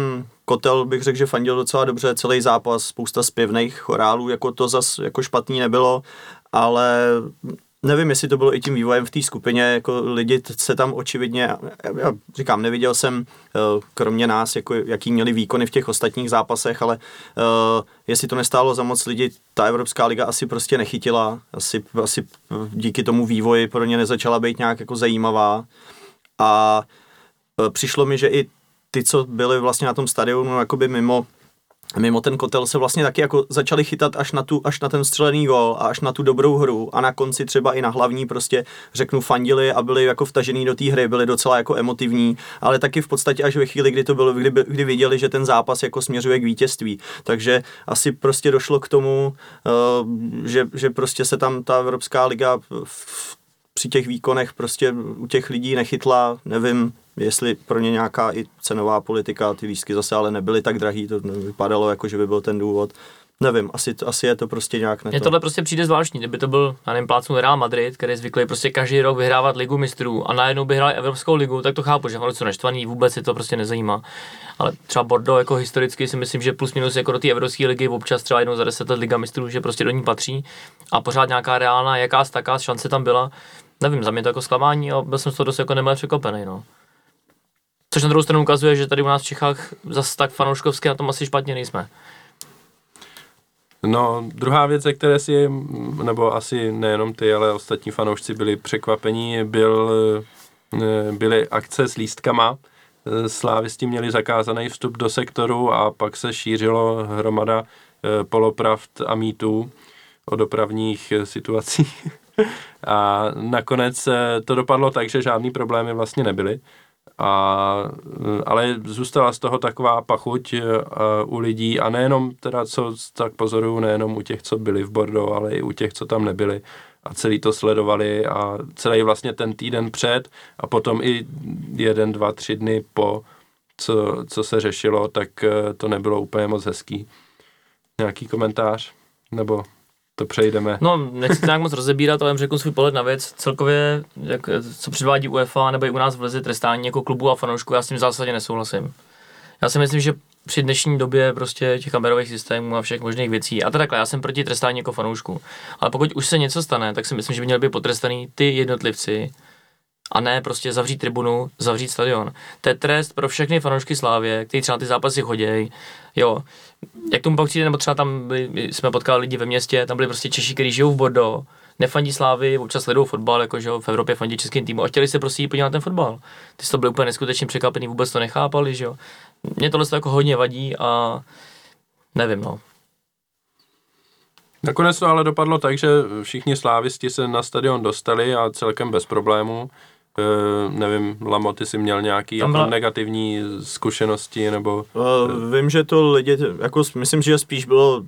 Kotel, bych řekl, že fandil docela dobře celý zápas, spousta zpěvných chorálů, jako to zas jako špatný nebylo, ale nevím, jestli to bylo i tím vývojem v té skupině, jako lidi se tam očividně, já říkám, neviděl jsem kromě nás, jako, jaký měli výkony v těch ostatních zápasech, ale uh, jestli to nestálo za moc lidi, ta Evropská liga asi prostě nechytila, asi, asi díky tomu vývoji pro ně nezačala být nějak jako zajímavá a uh, přišlo mi, že i ty, co byli vlastně na tom stadionu, jakoby mimo, mimo ten Kotel se vlastně taky jako začali chytat až na, tu, až na ten střelený gól a až na tu dobrou hru a na konci třeba i na hlavní prostě řeknu fandili a byli jako vtažený do té hry, byli docela jako emotivní, ale taky v podstatě až ve chvíli, kdy to bylo, kdy, kdy viděli, že ten zápas jako směřuje k vítězství, takže asi prostě došlo k tomu, že, že prostě se tam ta Evropská liga v, při těch výkonech prostě u těch lidí nechytla, nevím, jestli pro ně nějaká i cenová politika, ty lístky zase ale nebyly tak drahý, to vypadalo jako, že by byl ten důvod. Nevím, asi, asi je to prostě nějak ne to. Mně tohle prostě přijde zvláštní, kdyby to byl, já nevím, plácnu Real Madrid, který je zvyklý prostě každý rok vyhrávat Ligu mistrů a najednou by hrál Evropskou ligu, tak to chápu, že jsou naštvaný, vůbec si to prostě nezajímá. Ale třeba Bordeaux jako historicky si myslím, že plus minus jako do té Evropské ligy občas třeba jednou za deset let Liga mistrů, že prostě do ní patří a pořád nějaká reálná, jakás taká šance tam byla. Nevím, za mě to jako zklamání a byl jsem z toho dost jako nemile překvapený, no. Což na druhou stranu ukazuje, že tady u nás v Čechách zase tak fanouškovsky na tom asi špatně nejsme. No, druhá věc, ze které si, nebo asi nejenom ty, ale ostatní fanoušci byli překvapení, byl, byly akce s lístkama. Slávisti měli zakázaný vstup do sektoru a pak se šířilo hromada polopravd a mýtů o dopravních situacích. A nakonec to dopadlo tak, že žádný problémy vlastně nebyly. A, ale zůstala z toho taková pachuť uh, u lidí a nejenom teda, co tak pozoruju, nejenom u těch, co byli v Bordeaux, ale i u těch, co tam nebyli a celý to sledovali a celý vlastně ten týden před a potom i jeden, dva, tři dny po, co, co se řešilo, tak uh, to nebylo úplně moc hezký. Nějaký komentář? Nebo to přejdeme? No, nechci to nějak moc rozebírat, ale jim řeknu svůj pohled na věc. Celkově, jak, co předvádí UEFA, nebo i u nás v lize trestání jako klubu a fanoušku, já s tím v zásadě nesouhlasím. Já si myslím, že při dnešní době prostě těch kamerových systémů a všech možných věcí, a to takhle, já jsem proti trestání jako fanoušku. Ale pokud už se něco stane, tak si myslím, že by měli být potrestaný ty jednotlivci, a ne prostě zavřít tribunu, zavřít stadion. To je trest pro všechny fanoušky Slavie, kteří třeba ty zápasy chodějí. Jo, jak tomu pak přijde, nebo třeba tam byli, jsme potkali lidi ve městě, tam byli prostě Češi, kteří žijou v Bordeaux, nefandí Slávy, občas sledují fotbal, jakože v Evropě fandí českým týmu a chtěli se prostě podívat na ten fotbal. Ty jsi to byli úplně neskutečně překvapený, vůbec to nechápali, že jo. Mně tohle to jako hodně vadí a nevím, no. Nakonec to ale dopadlo tak, že všichni slávisti se na stadion dostali a celkem bez problémů. Uh, nevím, Lamo, ty jsi měl nějaký byla... negativní zkušenosti, nebo... Uh, vím, že to lidi, jako myslím, že spíš bylo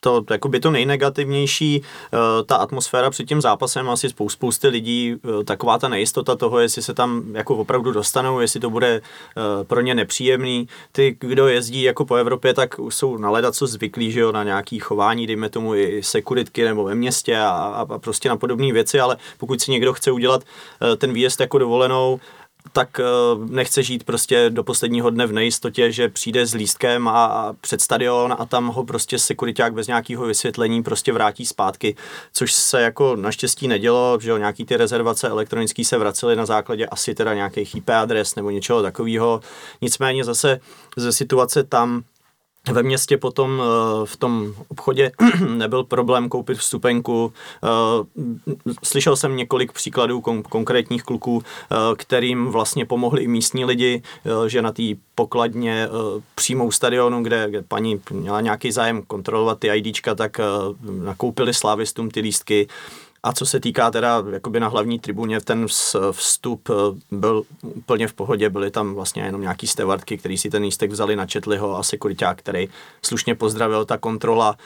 to, jakoby to nejnegativnější, uh, ta atmosféra před tím zápasem, asi spou- spousty lidí, uh, taková ta nejistota toho, jestli se tam jako opravdu dostanou, jestli to bude uh, pro ně nepříjemný. Ty, kdo jezdí jako po Evropě, tak jsou na ledaco zvyklí, že jo, na nějaký chování, dejme tomu i sekuritky nebo ve městě a, a prostě na podobné věci, ale pokud si někdo chce udělat uh, ten výjezd jako dovolenou, tak nechce žít prostě do posledního dne v nejistotě, že přijde s lístkem a, a před stadion a tam ho prostě sekuriťák bez nějakého vysvětlení prostě vrátí zpátky, což se jako naštěstí nedělo, že jo, nějaký ty rezervace elektronické se vracely na základě asi teda nějakých í pé adres nebo něčeho takového. Nicméně zase ze situace tam ve městě potom v tom obchodě nebyl problém koupit vstupenku. Slyšel jsem několik příkladů konkrétních kluků, kterým vlastně pomohli i místní lidi, že na té pokladně přímo u stadionu, kde, kde paní měla nějaký zájem kontrolovat ty ajdička, tak nakoupili slávistům ty lístky. A co se týká teda jakoby na hlavní tribuně, ten vstup byl úplně v pohodě, byly tam vlastně jenom nějaký stevardky, který si ten lístek vzali, načetli ho a sekuriťák, který slušně pozdravil, ta kontrola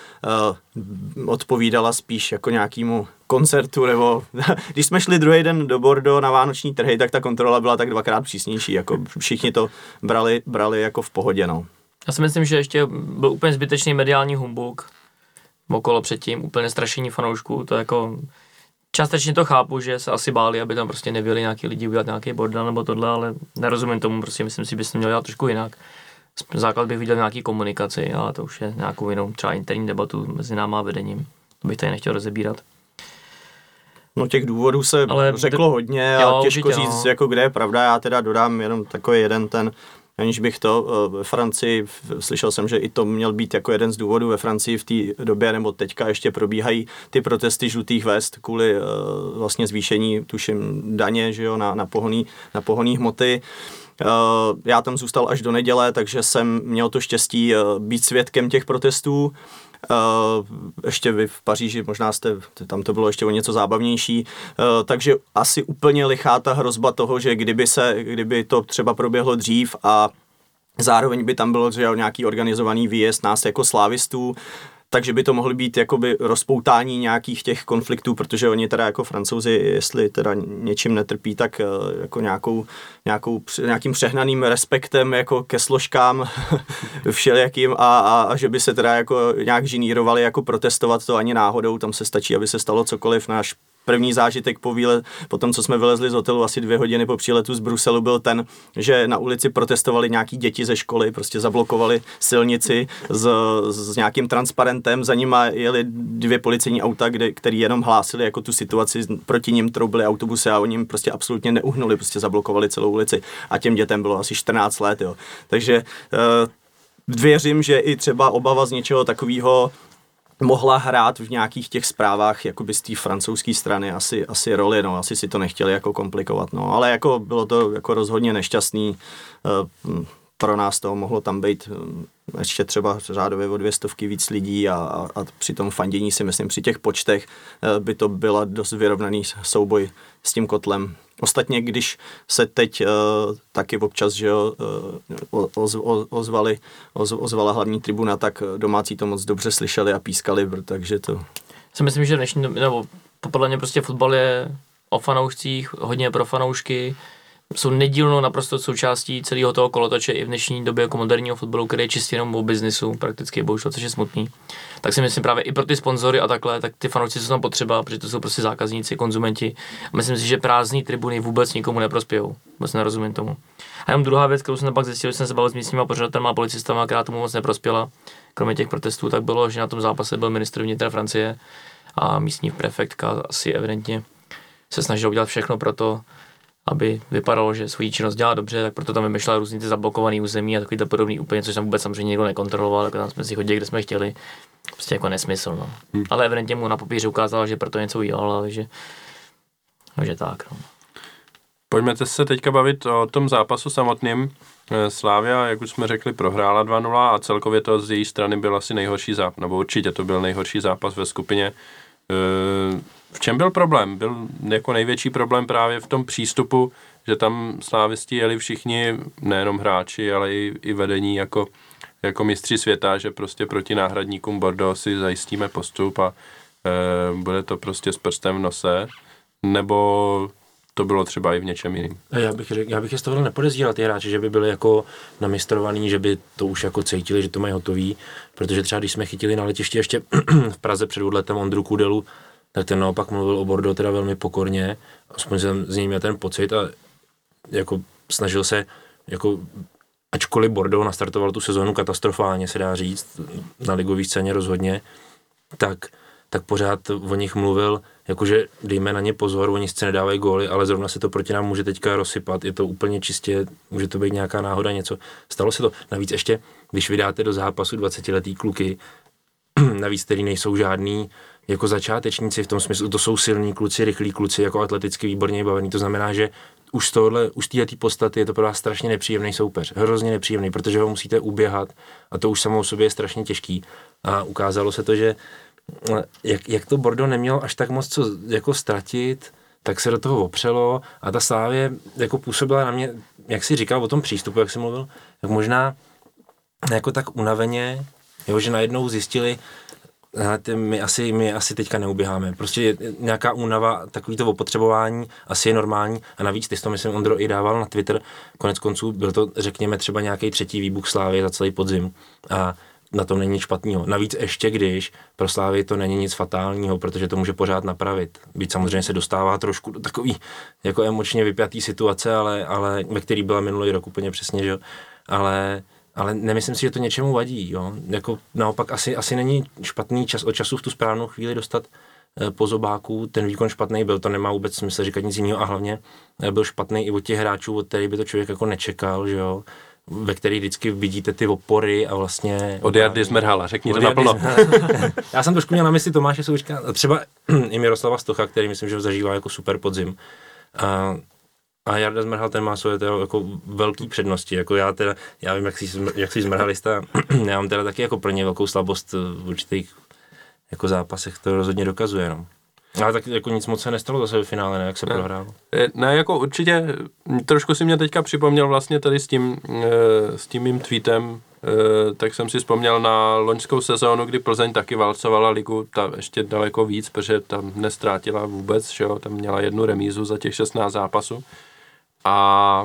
uh, odpovídala spíš jako nějakému koncertu, nebo když jsme šli druhý den do Bordeaux na vánoční trhy, tak ta kontrola byla tak dvakrát přísnější, jako všichni to brali, brali jako v pohodě, no. Já si myslím, že ještě byl úplně zbytečný mediální humbuk okolo předtím, úplně strašení fanoušků, to jako... částečně to chápu, že se asi báli, aby tam prostě nebyli nějaký lidi udělat nějaký bordel nebo tohle, ale nerozumím tomu, prostě myslím si, bys to měl dělat trošku jinak. Základ bych viděl nějaký komunikaci, ale to už je nějakou jinou třeba interní debatu mezi náma a vedením. To bych tady nechtěl rozebírat. No, těch důvodů se ale řeklo d- hodně a jo, těžko určitě, říct, no. Jako kde je pravda. Já teda dodám jenom takový jeden ten, aniž bych to ve Francii, slyšel jsem, že i to měl být jako jeden z důvodů ve Francii v té době, nebo teďka ještě probíhají ty protesty žlutých vest kvůli vlastně zvýšení, tuším, daně, že jo, na, na pohonné na pohonné hmoty. Já tam zůstal až do neděle, takže jsem měl to štěstí být svědkem těch protestů. Uh, ještě vy v Paříži, možná jste, tam to bylo ještě o něco zábavnější, uh, takže asi úplně lichá ta hrozba toho, že kdyby se, kdyby to třeba proběhlo dřív a zároveň by tam bylo třeba nějaký organizovaný výjezd nás jako slávistů, takže by to mohlo být jakoby rozpoutání nějakých těch konfliktů, protože oni teda jako Francouzi, jestli teda něčím netrpí, tak jako nějakou, nějakou, nějakým přehnaným respektem jako ke složkám všelijakým a, a, a že by se teda jako nějak žinírovali, jako protestovat to ani náhodou, tam se stačí, aby se stalo cokoliv. Náš první zážitek po, výle, po tom, co jsme vylezli z hotelu asi dvě hodiny po příletu z Bruselu, byl ten, že na ulici protestovali nějaký děti ze školy, prostě zablokovali silnici s, s nějakým transparentem, za nima jeli dvě policejní auta, kde, který jenom hlásili jako tu situaci, proti nim troubili autobusy a oni jim prostě absolutně neuhnuli, prostě zablokovali celou ulici a těm dětem bylo asi čtrnáct let, jo. Takže uh, věřím, že i třeba obava z něčeho takového mohla hrát v nějakých těch zprávách jakoby z té francouzské strany asi, asi roli, no, asi si to nechtěli jako komplikovat, no, ale jako bylo to jako rozhodně nešťastný, e, pro nás toho mohlo tam být e, ještě třeba řádově o dvě stovky víc lidí a, a, a při tom fandění si myslím, při těch počtech e, by to byla dost vyrovnaný souboj s tím kotlem. Ostatně, když se teď e, taky občas, že jo, oz, oz, ozvali, oz, ozvala hlavní tribuna, tak domácí to moc dobře slyšeli a pískali, takže to... Si myslím, že dnešní, nebo podle mě prostě fotbal je o fanoušcích, hodně pro fanoušky, jsou nedílnou naprosto součástí celého toho kolotoče i v dnešní době jako moderního fotbalu, který je čistě jenom o biznisu, prakticky bohužel, což je smutný. Tak si myslím právě i pro ty sponzory a takhle, tak ty fanoušci jsou tam potřeba, protože to jsou prostě zákazníci, konzumenti. A myslím si, že prázdné tribuny vůbec nikomu neprospějou. Vůbec nerozumím tomu. A jenom druhá věc, kterou jsem pak zjistil, že jsem se bavil s místníma pořadatelma a policistama, která tomu moc neprospěla, kromě těch protestů, tak bylo, že na tom zápase byl ministr vnitra Francie a místní prefektka asi evidentně se snažil udělat všechno pro to, aby vypadalo, že svoji činnost dělá dobře, tak proto tam vymýšlela různý ty zablokovaný území a takový to podobný úplně, což tam vůbec samozřejmě nikdo nekontroloval, tak tam jsme si chodili, kde jsme chtěli. Prostě jako nesmysl, no. Hmm. Ale evidentně mu na papíře ukázalo, že proto něco udělal, takže, takže tak, no. Pojďme se teďka bavit o tom zápasu samotným. Slavia, jak už jsme řekli, prohrála dva nula a celkově to z její strany byl asi nejhorší zápas, nebo určitě to byl nejhorší zápas ve skupině. V čem byl problém? Byl jako největší problém právě v tom přístupu, že tam slávisti jeli všichni, nejenom hráči, ale i, i vedení jako, jako mistři světa, že prostě proti náhradníkům Bordeaux si zajistíme postup a e, bude to prostě s prstem v nose, nebo to bylo třeba i v něčem jiným. Já bych, řek, já bych je z toho nepodezíral, ty hráči, že by byli jako namistrovaný, že by to už jako cítili, že to mají hotový, protože třeba když jsme chytili na letišti ještě v Praze před odletem Ondru Kúdelu, tak ten naopak mluvil o Bordeaux teda velmi pokorně, aspoň jsem z něj měl ten pocit a jako snažil se, jako, ačkoliv Bordeaux nastartoval tu sezonu katastrofálně, se dá říct, na ligové scéně rozhodně, tak, tak pořád o nich mluvil, jakože dejme na ně pozor, oni sice nedávají góly, ale zrovna se to proti nám může teďka rozsypat, je to úplně čistě, může to být nějaká náhoda, něco. Stalo se to, navíc ještě, když vydáte do zápasu dvacetiletý kluky, navíc který nejsou žádný jako začátečníci v tom smyslu, to jsou silní kluci, rychlí kluci, jako atleticky výborně bavení, to znamená, že už z tohohle, už této podstaty je to pro vás strašně nepříjemný soupeř, hrozně nepříjemný, protože ho musíte uběhat a to už samo o sobě je strašně těžký a ukázalo se to, že jak, jak to Bordeaux nemělo až tak moc co jako ztratit, tak se do toho opřelo a ta Slavie jako působila na mě, jak jsi říkal o tom přístupu, jak jsi mluvil, tak možná jako tak unaveně, jo, že najednou zjistili, My asi, my asi teďka neuběháme. Prostě je nějaká únava, takový to opotřebování asi je normální a navíc, ty jsi to, myslím, Ondro i dával na Twitter, konec konců byl to, řekněme, třeba nějaký třetí výbuch Slávy za celý podzim a na tom není nic špatného. Navíc ještě když pro Slávy to není nic fatálního, protože to může pořád napravit. Byť samozřejmě se dostává trošku do takový jako emočně vypjatý situace, ale, ale ve který byla minulý rok úplně přesně, že jo. Ale, ale nemyslím si, že to něčemu vadí, jo. Jako naopak asi, asi není špatný čas od času v tu správnou chvíli dostat po zobáku, ten výkon špatný byl, to nemá vůbec smysl říkat nic jiného a hlavně byl špatný i od těch hráčů, od kterých by to člověk jako nečekal, že jo, ve kterých vždycky vidíte ty opory a vlastně... Od Jardy Zmrhala, řekni to naplno. Já jsem trošku měl na mysli Tomáše Součka, třeba i Miroslava Stocha, který myslím, že zažívá jako super podzim. A, a Jarda Zmrhal, ten má svoje teda jako velký přednosti, jako já teda, já vím, jak jsi, jak jsi zmrhalista, já mám teda taky jako pro ně velkou slabost v určitých jako zápasech, to rozhodně dokazuje, no. Ale tak jako nic moc se nestalo zase ve finále, ne, jak se ne, prohrálo. Ne, jako určitě, trošku si mě teďka připomněl vlastně tady s tím, e, s tím mým tweetem, e, tak jsem si vzpomněl na loňskou sezónu, kdy Plzeň taky valcovala ligu, ta ještě daleko víc, protože tam nestrátila vůbec, že jo, tam měla jednu remízu za těch šestnáct zápasů. A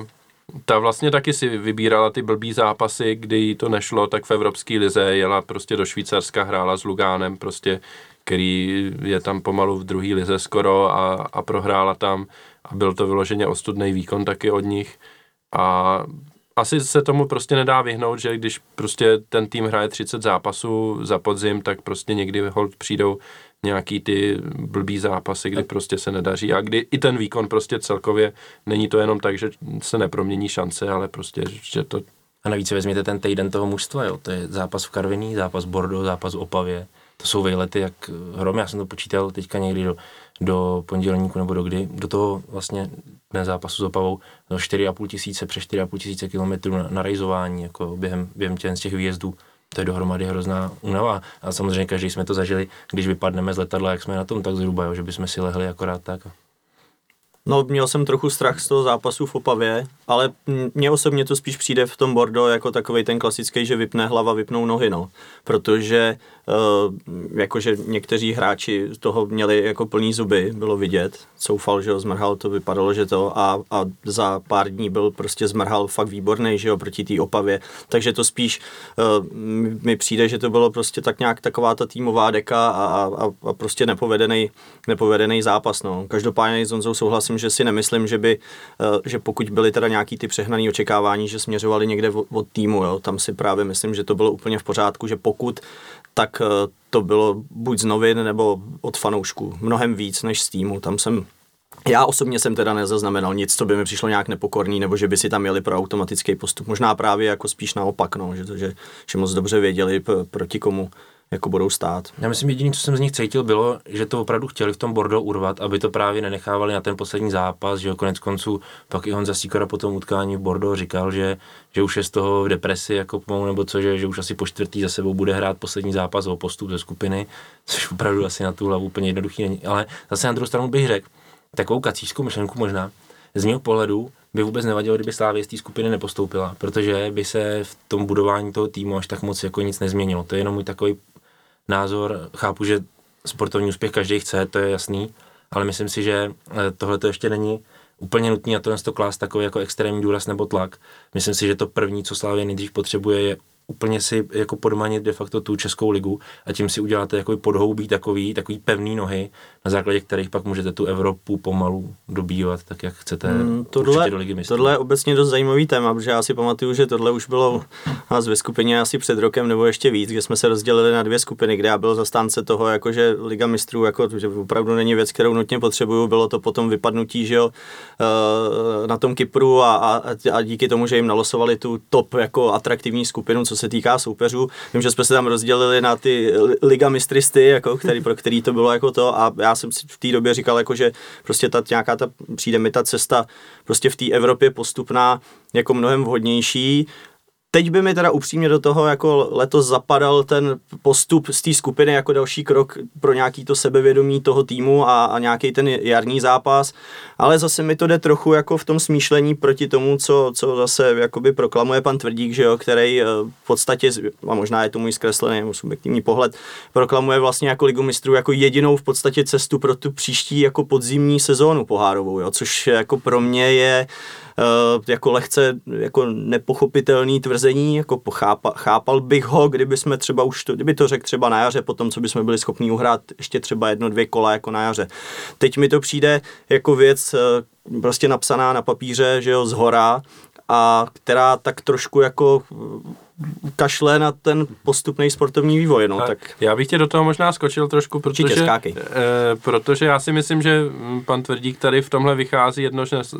ta vlastně taky si vybírala ty blbý zápasy, kdy jí to nešlo, tak v Evropské lize jela prostě do Švýcarska, hrála s Lugánem prostě, který je tam pomalu v druhé lize skoro a, a prohrála tam a byl to vyloženě ostudný výkon taky od nich a asi se tomu prostě nedá vyhnout, že když prostě ten tým hraje třicet zápasů za podzim, tak prostě někdy hold přijdou nějaký ty blbý zápasy, kdy prostě se nedaří a kdy i ten výkon prostě celkově není to jenom tak, že se nepromění šance, ale prostě, že to... A navíc vezměte ten týden toho mužstva, jo, to je zápas v Karviní, zápas v Bordeaux, zápas v Opavě, to jsou vejlety jak hrom, já jsem to počítal teďka někdy do, do pondělníku nebo do kdy, do toho vlastně dne zápasu s Opavou, no čtyři a půl tisíce, přes čtyři a půl tisíce kilometrů na, na rejzování, jako během, během těch, z těch výjezdů. To je dohromady hrozná únava a samozřejmě každý jsme to zažili, když vypadneme z letadla, jak jsme na tom, tak zhruba, jo, že bychom si lehli akorát tak. No, měl jsem trochu strach z toho zápasu v Opavě, ale mně osobně to spíš přijde v tom Bordeaux jako takovej ten klasický, že vypne hlava, vypnou nohy, no. Protože e, jakože někteří hráči toho měli jako plný zuby, bylo vidět, coufal, že ho Zmrhal, to vypadalo, že to a, a za pár dní byl prostě Zmrhal fakt výborný, že jo, proti té Opavě, takže to spíš e, mi přijde, že to bylo prostě tak nějak taková ta týmová deka a, a, a prostě nepovedený, nepovedený zápas, no. Každopádně s Honzou souhlasím, že si nemyslím, že by, že pokud byly teda nějaký ty přehnané očekávání, že směřovali někde od týmu, jo, tam si právě myslím, že to bylo úplně v pořádku, že pokud, tak to bylo buď z novin, nebo od fanoušků, mnohem víc než z týmu, tam jsem, já osobně jsem teda nezaznamenal nic, co by mi přišlo nějak nepokorný, nebo že by si tam jeli pro automatický postup, možná právě jako spíš naopak, no, že, že, že moc dobře věděli, p- proti komu jako budou stát. Já myslím, jediné, co jsem z nich cítil, bylo, že to opravdu chtěli v tom Bordeaux urvat, aby to právě nenechávali na ten poslední zápas, že jo, konec konců pak i Honza Síkora po tom utkání v Bordeaux říkal, že, že už je z toho v depresi, jako nebo co, že, že už asi po čtvrtý za sebou bude hrát poslední zápas o postup ze skupiny, což opravdu asi na tu hlavu úplně jednoduchý není, ale zase na druhou stranu bych řekl, takovou kacířskou myšlenku možná, z mého pohledu by vůbec nevadilo, kdyby Slávie z té skupiny nepostoupila, protože by se v tom budování toho týmu až tak moc jako nic nezměnilo. To je jenom můj takový názor, chápu, že sportovní úspěch každý chce, to je jasný, ale myslím si, že tohle to ještě není úplně nutný na tohle to klást takový jako extrémní důraz nebo tlak. Myslím si, že to první, co Slavie nejdřív potřebuje, je úplně si jako podmanit de facto tu Českou ligu a tím si uděláte jako podhoubí takový, takový pevný nohy, na základě kterých pak můžete tu Evropu pomalu dobývat, tak jak chcete mm, tohle, určitě do Ligy mistrů. Tohle je obecně dost zajímavý téma, protože já si pamatuju, že tohle už bylo nás ve skupině asi před rokem nebo ještě víc, kde jsme se rozdělili na dvě skupiny, kde já byl zastánce toho, jakože Liga mistrů, jako, že opravdu není věc, kterou nutně potřebuju, bylo to potom vypadnutí, že jo, na tom Kypru a, a, a díky tomu, že jim nalosovali tu top jako atraktivní skupinu, co se týká soupeřů. Vím, že jsme se tam rozdělili na ty Liga mistristy, jako, který, pro který to bylo jako to a já jsem si v té době říkal, jako, že prostě ta nějaká ta, přijde mi ta cesta prostě v té Evropě postupná jako mnohem vhodnější. Teď by mi teda upřímně do toho jako letos zapadal ten postup z té skupiny jako další krok pro nějaký to sebevědomí toho týmu a, a nějaký ten jarní zápas, ale zase mi to jde trochu jako v tom smýšlení proti tomu, co, co zase jakoby proklamuje pan Tvrdík, že jo, který v podstatě, a možná je to můj zkreslený nebo subjektivní pohled, proklamuje vlastně jako Ligu mistrů jako jedinou v podstatě cestu pro tu příští jako podzimní sezónu pohárovou, jo, což jako pro mě je jako lehce jako nepochopitelný tvrzení, jako chápal, chápal bych ho, kdyby jsme třeba už to, kdyby to řekl třeba na jaře, potom co bychom byli schopni uhrát ještě třeba jedno dvě kola jako na jaře. Teď mi to přijde jako věc prostě napsaná na papíře, že jo, zhora, a která tak trošku jako kašle na ten postupný sportovní vývoj. No, tak. Já bych tě do toho možná skočil trošku, protože, e, protože já si myslím, že pan Tvrdík tady v tomhle vychází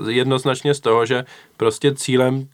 jednoznačně z toho, že prostě cílem,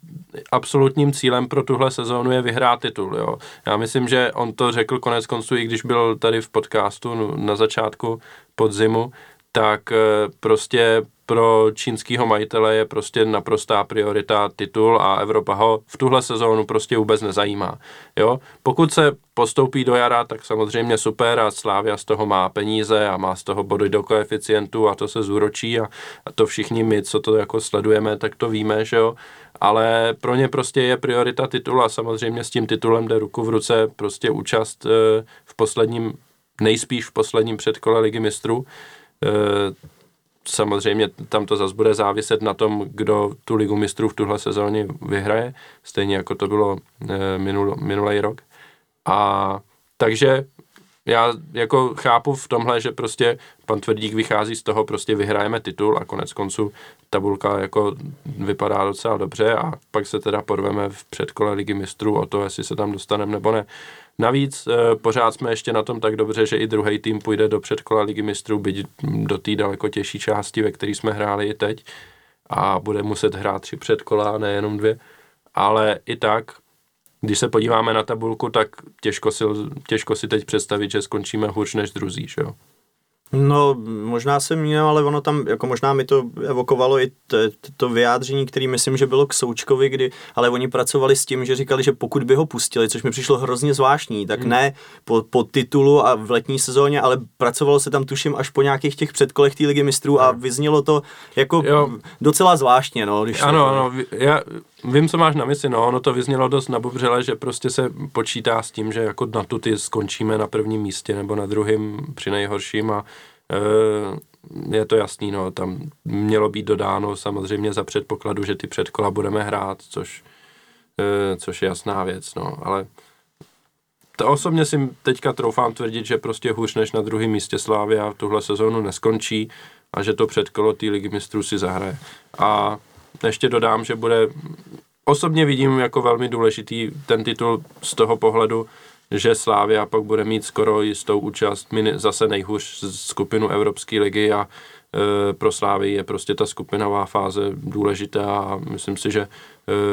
absolutním cílem pro tuhle sezónu je vyhrát titul. Jo. Já myslím, že on to řekl konec konců, i když byl tady v podcastu na začátku podzimu, tak e, prostě pro čínskýho majitele je prostě naprostá priorita titul a Evropa ho v tuhle sezónu prostě vůbec nezajímá. Jo? Pokud se postoupí do jara, tak samozřejmě super a Slavia z toho má peníze a má z toho body do koeficientu a to se zúročí a, a to všichni my, co to jako sledujeme, tak to víme, že jo. Ale pro ně prostě je priorita titul a samozřejmě s tím titulem jde ruku v ruce prostě účast e, v posledním, nejspíš v posledním předkole Ligy mistrů. E, Samozřejmě tam to zase bude záviset na tom, kdo tu Ligu mistrů v tuhle sezóně vyhraje, stejně jako to bylo minul, minulý rok. A takže já jako chápu v tomhle, že prostě pan Tvrdík vychází z toho, prostě vyhrajeme titul a konec konců tabulka jako vypadá docela dobře a pak se teda porveme v předkole Ligy mistrů o to, jestli se tam dostaneme nebo ne. Navíc pořád jsme ještě na tom tak dobře, že i druhý tým půjde do předkola Ligy mistrů, byť do té daleko těžší části, ve které jsme hráli i teď, a bude muset hrát tři předkola, nejenom dvě, ale i tak, když se podíváme na tabulku, tak těžko si, těžko si teď představit, že skončíme hůř než druzí, že jo? No, možná se mýlím, ale ono tam, jako možná mi to evokovalo i t- t- to vyjádření, který myslím, že bylo k Součkovi, kdy, ale oni pracovali s tím, že říkali, že pokud by ho pustili, což mi přišlo hrozně zvláštní, tak hmm. ne po, po titulu a v letní sezóně, ale pracovalo se tam tuším až po nějakých těch předkolech té Ligy mistrů hmm. a vyznělo to jako jo. docela zvláštně, no. Když ano, to... ano, já vím, co máš na mysli, no, ono to vyznělo dost nabubřele, že prostě se počítá s tím, že jako na tuty skončíme na prvním místě nebo na druhém při nejhorším a je to jasný, no, tam mělo být dodáno samozřejmě za předpokladu, že ty předkola budeme hrát, což, což je jasná věc, no, ale to osobně si teďka troufám tvrdit, že prostě hůř než na druhém místě Slavia tuhle sezónu neskončí a že to předkolo té Ligy mistrů si zahraje. A ještě dodám, že bude, osobně vidím jako velmi důležitý ten titul z toho pohledu, že Slavia pak bude mít skoro jistou účast, zase nejhůř skupinu Evropské ligy a e, pro Slavii je prostě ta skupinová fáze důležitá a myslím si, že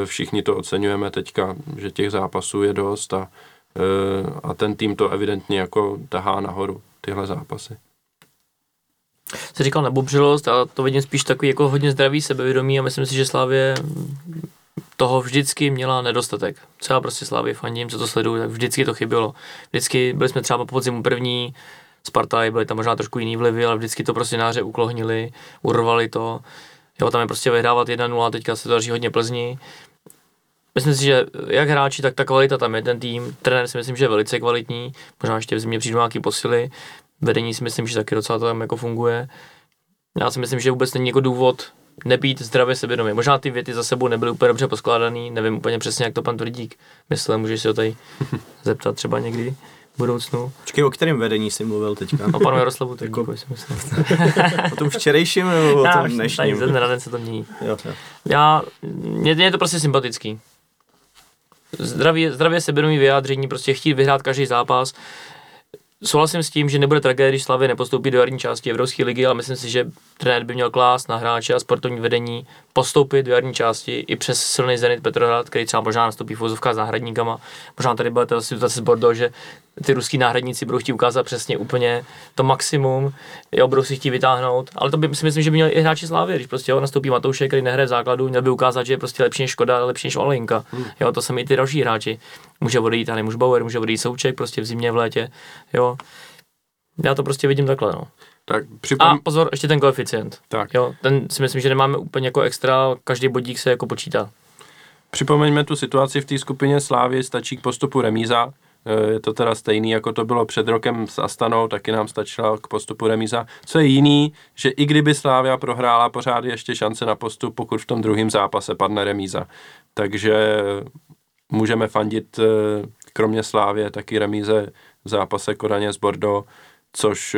e, všichni to oceňujeme teďka, že těch zápasů je dost a, e, a ten tým to evidentně jako tahá nahoru, tyhle zápasy. Jsi říkal nebobřilost, ale to vidím spíš takový jako hodně zdravý sebevědomí a myslím si, že Slavie toho vždycky měla nedostatek. Třeba prostě Slavii fandím, co to sleduju, tak vždycky to chybělo. Vždycky byli jsme třeba po podzimu první, Sparta, byly tam možná trošku jiný vlivy, ale vždycky to prostě náře uklohnili, urvali to. Jo, tam je prostě vyhrávat jedna nula, teďka se to daří hodně Plzni. Myslím si, že jak hráči, tak ta kvalita tam je, ten tým. Trenér si myslím, že je velice kvalitní, možná ještě v zimě přijdou nějaký posily. Vedení si myslím, že taky docela to tam jako funguje. Já si myslím, že vůbec není jako důvod nebýt zdravě sebevědomý. Možná ty věty za sebou nebyly úplně dobře poskládaný, nevím úplně přesně, jak to pan Tvrdík myslel, můžeš se ho tady zeptat třeba někdy v budoucnu. Počkej, o kterém vedení jsi mluvil teďka? O panu Jaroslavu Tvrdíkovi si myslím. O tom včerejším nebo o tom dnešním? Tady na den se to mění. Jo, jo. Já, mě, mě je to prostě sympatický. Zdravě, zdravě sebevědomý vyjádření, prostě chtít vyhrát každý zápas. Souhlasím s tím, že nebude tragédie, když Slavie nepostoupí do jarní části Evropské ligy, ale myslím si, že trenér by měl klást na hráče a sportovní vedení postoupit do jarní části i přes silný Zenit Petrohrad, který třeba možná nastoupí v uvozovkách s náhradníkama. Možná tady byla ta situace s Bordeaux, že ty ruský náhradníci budou chtít ukázat přesně úplně to maximum, jo, budou si chtít vytáhnout, ale to by si myslím, že by měli i hráči Slavie, když prostě jo, nastoupí Matoušek, který nehraje v základu, měl by ukázat, že je prostě lepší než Škoda, lepší než Olenka. Hmm. Jo, to sami i ty další hráči. Může odejít, ale může Bauer, může odejít Souček, prostě v zimě, v létě. Jo. Já to prostě vidím takhle, no. Tak připom... A pozor, ještě ten koeficient. Tak. Jo, ten si myslím, že nemáme úplně jako extra, každý bodík se jako počítá. Připomeňme tu situaci v té skupině Slavie, stačí k postupu remíza. je to teda stejný, jako to bylo před rokem s Astanou, taky nám stačila k postupu remíza. Co je jiný, že i kdyby Slavia prohrála, pořád ještě šance na postup, pokud v tom druhém zápase padne remíza. Takže můžeme fandit kromě Slavie taky remíze v zápase Kodaně s Bordeaux, což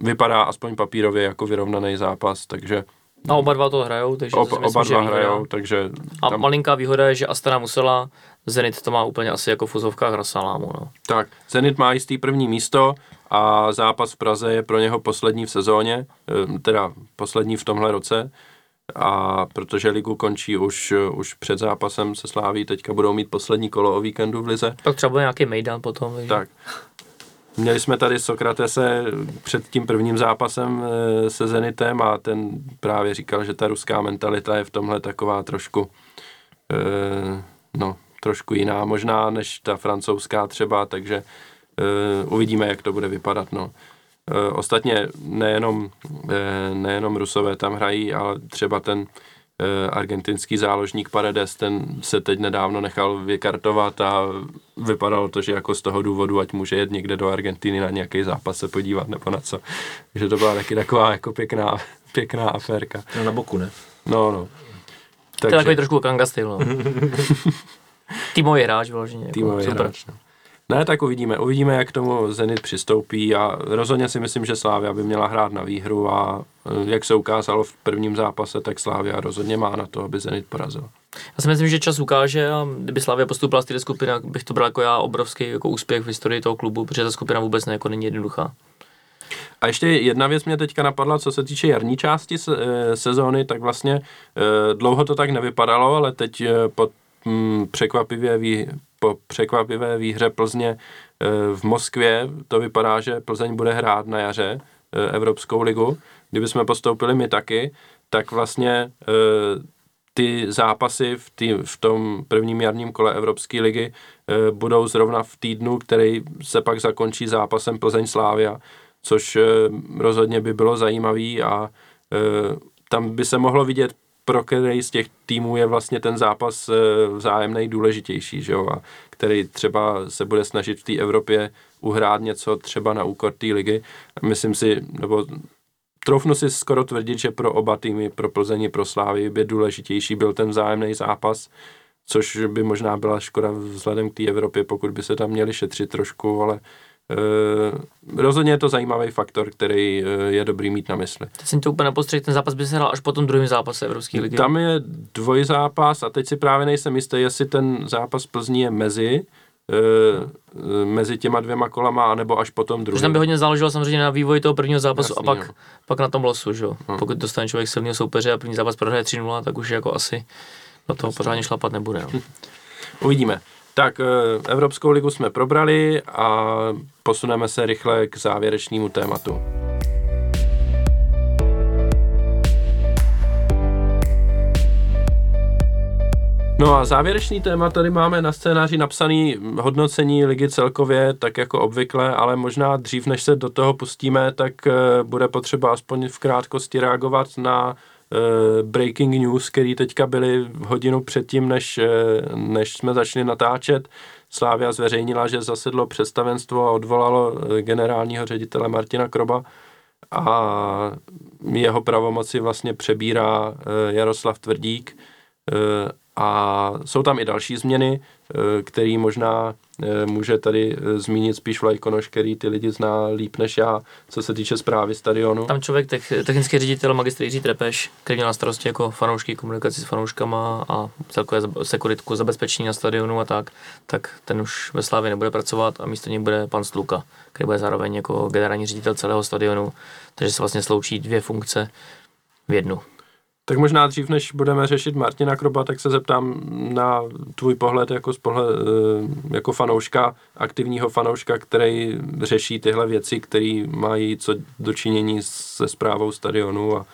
vypadá aspoň papírově jako vyrovnaný zápas, takže... A oba dva to hrajou, takže Ob, to myslím, oba dva hrajou, takže... A tam... malinká výhoda je, že Astana musela, Zenit to má úplně asi jako v fuzovkách na salámu, no. Tak, Zenit má jistý první místo a zápas v Praze je pro něho poslední v sezóně, teda poslední v tomhle roce, a protože ligu končí už, už před zápasem se Slaví, teďka budou mít poslední kolo o víkendu v lize. Tak třeba bude nějaký mejdan potom, víš? Tak. Měli jsme tady Sokratese před tím prvním zápasem se Zenitem a ten právě říkal, že ta ruská mentalita je v tomhle taková trošku, no, trošku jiná možná než ta francouzská třeba, takže uvidíme, jak to bude vypadat. No. Ostatně nejenom, nejenom Rusové tam hrají, ale třeba ten argentinský záložník Paredes, ten se teď nedávno nechal vykartovat a vypadalo to, že jako z toho důvodu, ať může jet někde do Argentiny na nějaký zápas se podívat nebo na co. Takže to byla taky taková jako pěkná, pěkná aférka. No na boku, ne? No, no. Takže... To je takový trošku Kanga styl, no. Týmový hráč vyloženě. Týmový hráč, no. Ne, tak uvidíme. Uvidíme, jak k tomu Zenit přistoupí a rozhodně si myslím, že Slavia by měla hrát na výhru a jak se ukázalo v prvním zápase, tak Slavia rozhodně má na to, aby Zenit porazil. Já si myslím, že čas ukáže a kdyby Slavia postupila z té skupiny, bych to bral jako já obrovský jako úspěch v historii toho klubu, protože ta skupina vůbec ne, jako není jednoduchá. A ještě jedna věc mě teďka napadla, co se týče jarní části sezóny, tak vlastně dlouho to tak nevypadalo, ale teď pod překvapivě vý, po překvapivé výhře Plzně v Moskvě to vypadá, že Plzeň bude hrát na jaře Evropskou ligu. Kdyby jsme postoupili my taky, tak vlastně ty zápasy v, tý, v tom prvním jarním kole Evropské ligy budou zrovna v týdnu, který se pak zakončí zápasem Plzeň-Slavia, což rozhodně by bylo zajímavý a tam by se mohlo vidět, pro který z těch týmů je vlastně ten zápas vzájemnej důležitější, že jo? A který třeba se bude snažit v té Evropě uhrát něco třeba na úkor té ligy. Myslím si, nebo troufnu si skoro tvrdit, že pro oba týmy, pro Plzeň, pro Slavii by důležitější byl ten vzájemnej zápas, což by možná byla škoda vzhledem k té Evropě, pokud by se tam měli šetřit trošku, ale Uh, rozhodně je to zajímavý faktor, který uh, je dobrý mít na mysli. Teď jsem to úplně napostřed, ten zápas by se hrál až po tom druhém zápase Evropské ligy. Tam je dvojzápas a teď si právě nejsem jistý, jestli ten zápas Plzní je mezi, uh, mezi těma dvěma kolama, anebo až po tom druhém. Protože tam by hodně záleželo samozřejmě na vývoji toho prvního zápasu. Jasný, a pak, pak na tom losu, že? Hmm. Pokud dostane člověk silného soupeře a první zápas prohraje tři nula, tak už jako asi do toho pořádně šlapat nebude. No. Uvidíme. Tak, Evropskou ligu jsme probrali a posuneme se rychle k závěrečnému tématu. No a závěrečný téma tady máme na scénáři napsaný hodnocení ligy celkově, tak jako obvykle, ale možná dřív, než se do toho pustíme, tak bude potřeba aspoň v krátkosti reagovat na breaking news, který teďka byly hodinu předtím, než, než jsme začali natáčet. Slavia zveřejnila, že zasedlo představenstvo a odvolalo generálního ředitele Martina Kroba a jeho pravomoci vlastně přebírá Jaroslav Tvrdík a jsou tam i další změny, který možná může tady zmínit spíš Vlajkonoš, který ty lidi zná líp než já, co se týče správy stadionu. Tam člověk, technický ředitel magistr Jindřich Trpišovský, který měl na starosti jako fanoušky, komunikaci s fanouškama a celkové sekuritku, zabezpečení na stadionu a tak, tak ten už ve Slavii nebude pracovat a místo něj bude pan Sluka, který bude zároveň jako generální ředitel celého stadionu, takže se vlastně sloučí dvě funkce v jednu. Tak možná dřív, než budeme řešit Martina Kroba, tak se zeptám na tvůj pohled jako, spohled, jako fanouška, aktivního fanouška, který řeší tyhle věci, které mají co dočinění se správou stadionu a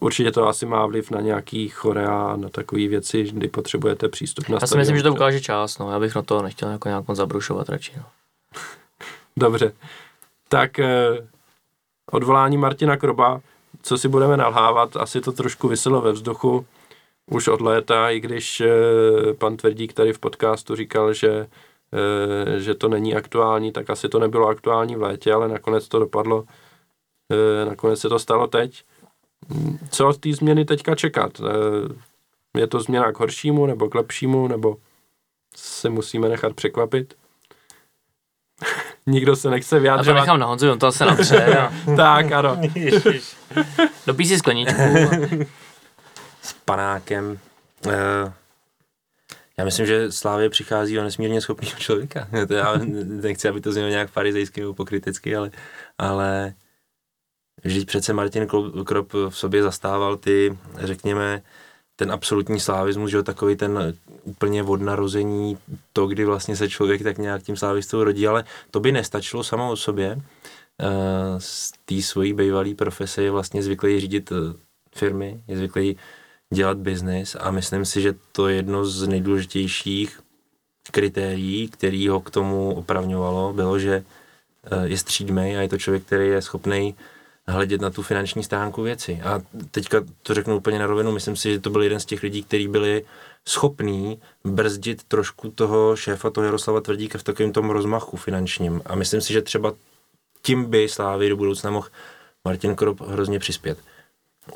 určitě to asi má vliv na nějaký chorea, na takové věci, kdy potřebujete přístup na stadion. Já si myslím, že to ukáže čas, no. Já bych na to nechtěl jako nějak zabrušovat radši. No. Dobře, tak odvolání Martina Kroba. Co si budeme nalhávat, asi to trošku viselo ve vzduchu už od léta, i když pan Tvrdík tady v podcastu říkal, že že to není aktuální, tak asi to nebylo aktuální v létě, ale nakonec to dopadlo, nakonec se to stalo teď. Co od té změny teďka čekat? Je to změna k horšímu, nebo k lepšímu, nebo se musíme nechat překvapit? Nikdo se nechce vyjádřit. Já to nechám na Honzu, on to se napře. A... tak, ano. Dopí si skleničku. S panákem. Uh... Já myslím, že Slavii přichází o nesmírně schopného člověka. Já nechci, aby to znělo nějak farizejsky nebo pokrytecky, ale, ale vždyť přece Martin Krop v sobě zastával ty, řekněme, ten absolutní slavismus, že takový ten úplně od narození, to, kdy vlastně se člověk tak nějak tím slavistou rodí, ale to by nestačilo samo o sobě. Z té svojí bývalé profese je vlastně zvyklý řídit firmy, je zvyklý dělat biznis a myslím si, že to je jedno z nejdůležitějších kritérií, který ho k tomu opravňovalo, bylo, že je střídmej a je to člověk, který je schopný hledět na tu finanční stránku věci. A teďka to řeknu úplně na rovinu, myslím si, že to byl jeden z těch lidí, kteří byli schopní brzdit trošku toho šéfa, toho Jaroslava Tvrdíka v takovém tom rozmachu finančním. A myslím si, že třeba tím by Slávy do budoucna mohl Martin Krop hrozně přispět.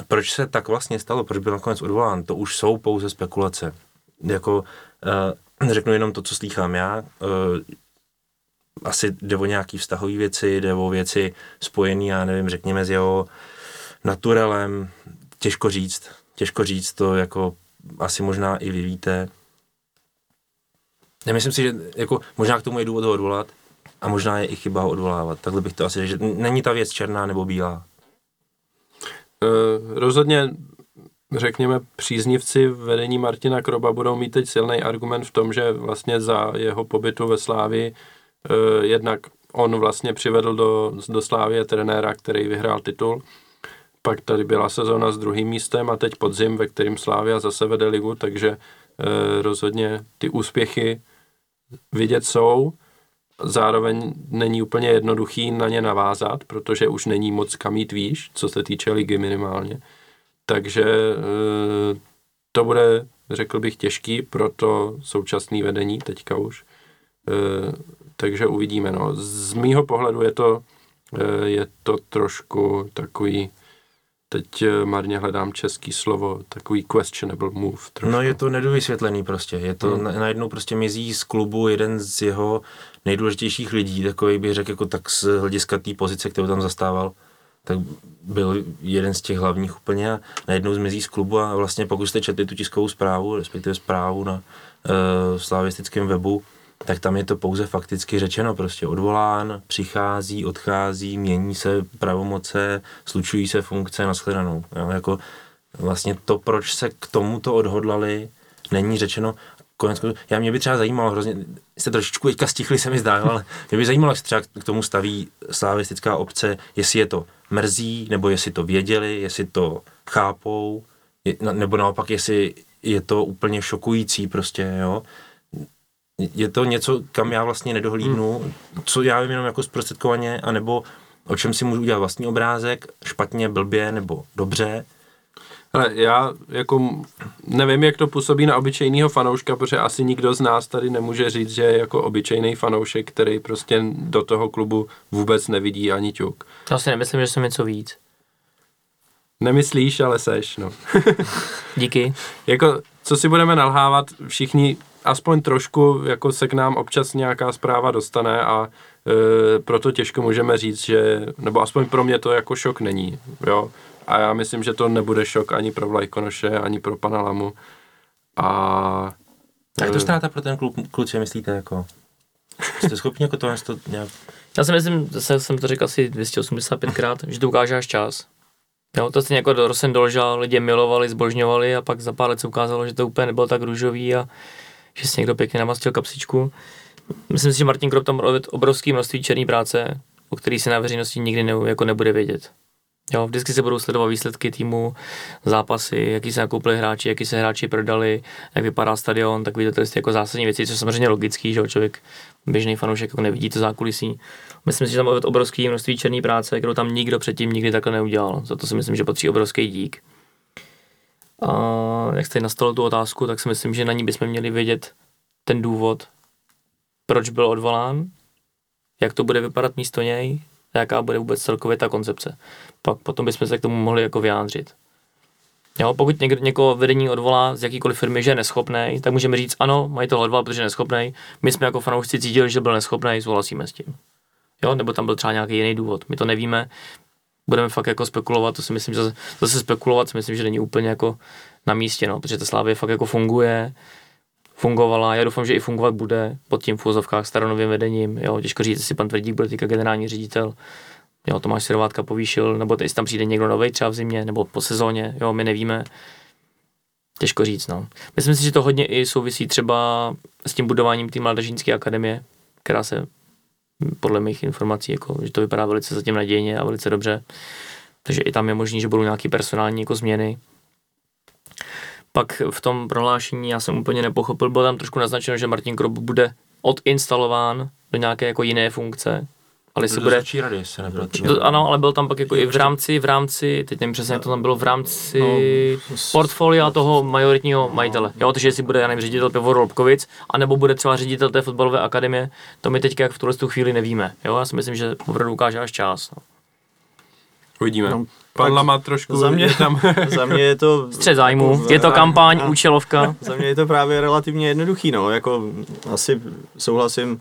Proč se tak vlastně stalo, proč byl nakonec odvolán, to už jsou pouze spekulace. Jako, uh, řeknu jenom to, co slýchám já, uh, asi jde o nějaký vztahový věci, jde o věci spojený, já nevím, řekněme s jeho naturelem, těžko říct, těžko říct to, jako asi možná i vy víte. Já myslím si, že jako, možná k tomu je důvod ho odvolat a možná je i chyba ho odvolávat, takhle bych to asi řekl, že není ta věc černá nebo bílá. Rozhodně, řekněme, příznivci vedení Martina Kroba budou mít teď silný argument v tom, že vlastně za jeho pobytu ve Slavii eh, jednak on vlastně přivedl do, do Slavie trenéra, který vyhrál titul. Pak tady byla sezona s druhým místem a teď podzim, ve kterým Slavia zase vede ligu, takže eh, rozhodně ty úspěchy vidět jsou. Zároveň není úplně jednoduchý na ně navázat, protože už není moc kam jít výš, co se týče ligy minimálně. Takže to bude, řekl bych, těžký pro to současné vedení teďka už. Takže uvidíme. No. Z mýho pohledu je to, je to trošku takový, teď marně hledám český slovo, takový questionable move. Trošku. No je to nedovysvětlený prostě. Je to hmm. najednou prostě mizí z klubu jeden z jeho nejdůležitějších lidí, takový bych řekl jako tak z hlediska té pozice, kterou tam zastával, tak byl jeden z těch hlavních úplně a najednou zmizí z klubu a vlastně pokud jste četli tu tiskovou zprávu, respektive zprávu na uh, slavistickém webu, tak tam je to pouze fakticky řečeno, prostě odvolán, přichází, odchází, mění se pravomoce, slučují se funkce, nashledanou. Jo, jako vlastně to, proč se k tomuto odhodlali, není řečeno. Já mě by třeba zajímalo hrozně, jste trošičku teďka stichli, se mi zdá, ale mě by zajímalo, jak se třeba k tomu staví slavistická obce, jestli je to mrzí, nebo jestli to věděli, jestli to chápou, nebo naopak, jestli je to úplně šokující prostě, jo. Je to něco, kam já vlastně nedohlídnu, co já vím jenom jako zprostředkovaně, anebo o čem si můžu udělat vlastní obrázek, špatně, blbě, nebo dobře. Ale já jako nevím, jak to působí na obyčejného fanouška, protože asi nikdo z nás tady nemůže říct, že jako obyčejný fanoušek, který prostě do toho klubu vůbec nevidí ani ťuk. Já si nemyslím, že jsem něco víc. Nemyslíš, ale seš, no. Díky. Jako, co si budeme nalhávat, všichni aspoň trošku, jako se k nám občas nějaká zpráva dostane a e, proto těžko můžeme říct, že, nebo aspoň pro mě to jako šok není, jo. A já myslím, že to nebude šok ani pro Vlajkonoše, ani pro pana Lamu. A... A je to ztráta pro ten klub, kluče, myslíte, jako? Jste schopni jako to, to nějak... Já si myslím, zase jsem to řekl asi dvě stě osmdesát pětkrát, že to ukáže až čas. Jo, to stejně jako do Rosen Dolža, lidé milovali, zbožňovali a pak za pár let se ukázalo, že to úplně nebylo tak růžový a že si někdo pěkně namastil kapsičku. Myslím si, že Martin Krop tam odvedl obrovské množství černé práce, o který se na veřejnosti nikdy ne, jako nebude vědět. Jo, vždycky se budou sledovat výsledky týmu, zápasy, jaký se nakoupili hráči, jaký se hráči prodali, jak vypadá stadion, tak vidíte to jako zásadní věci, což je samozřejmě logický, že člověk, běžný fanoušek, jako nevidí to zákulisí. Myslím si, že tam je obrovské množství černé práce, kterou tam nikdo předtím nikdy takhle neudělal. Za to si myslím, že patří obrovský dík. A jak jste nastolil tu otázku, tak si myslím, že na ní bychom měli vědět ten důvod, proč byl odvolán, jak to bude vypadat místo něj, jaká bude vůbec celkově ta koncepce. Pak potom bychom se k tomu mohli jako vyjádřit. Jo, pokud někdo, někoho vedení odvolá z jakýkoliv firmy, že je neschopnej, tak můžeme říct, ano, majitel odvolal, protože je neschopnej, my jsme jako fanoušci cítili, že byl neschopnej, souhlasíme s tím. Jo, nebo tam byl třeba nějaký jiný důvod, my to nevíme, budeme fakt jako spekulovat, to si myslím, že zase spekulovat si myslím, že není úplně jako na místě, no, protože ta Slavie fakt jako funguje, fungovala, já doufám, že i fungovat bude pod tím v uvozovkách staronovým vedením, jo, těžko říct, jestli pan Tvrdík bude teďka generální ředitel, jo, Tomáš Souček povýšil, nebo jestli tam přijde někdo novej třeba v zimě, nebo po sezóně, jo, my nevíme, těžko říct, no. Myslím si, že to hodně i souvisí třeba s tím budováním té mládežnické akademie, která se podle mých informací, jako, že to vypadá velice zatím nadějně a velice dobře, takže i tam je možný, že budou nějaké personální jako změny. Pak v tom prohlášení já jsem úplně nepochopil, bylo tam trošku naznačeno, že Martin Krop bude odinstalován do nějaké jako jiné funkce, ale se bude rady, se do, ano, ale byl tam pak jako je i v rámci v rámci, teď nevím přesně, jak to tam bylo v rámci no, portfolia toho majoritního no, majitele. Jo, takže jestli bude, já nevím, ředitel Pivovaru Lobkovic, anebo bude třeba ředitel té fotbalové akademie, to my teďka jak v tuhle tu chvíli nevíme. Jo, já si myslím, že opravdu ukáže až čas. No. Uvidíme. No, pan Lama trošku za mě, tam. Za mě je to střed zájmu, je to kampaň, účelovka. Za mě je to právě relativně jednoduchý, no, jako asi souhlasím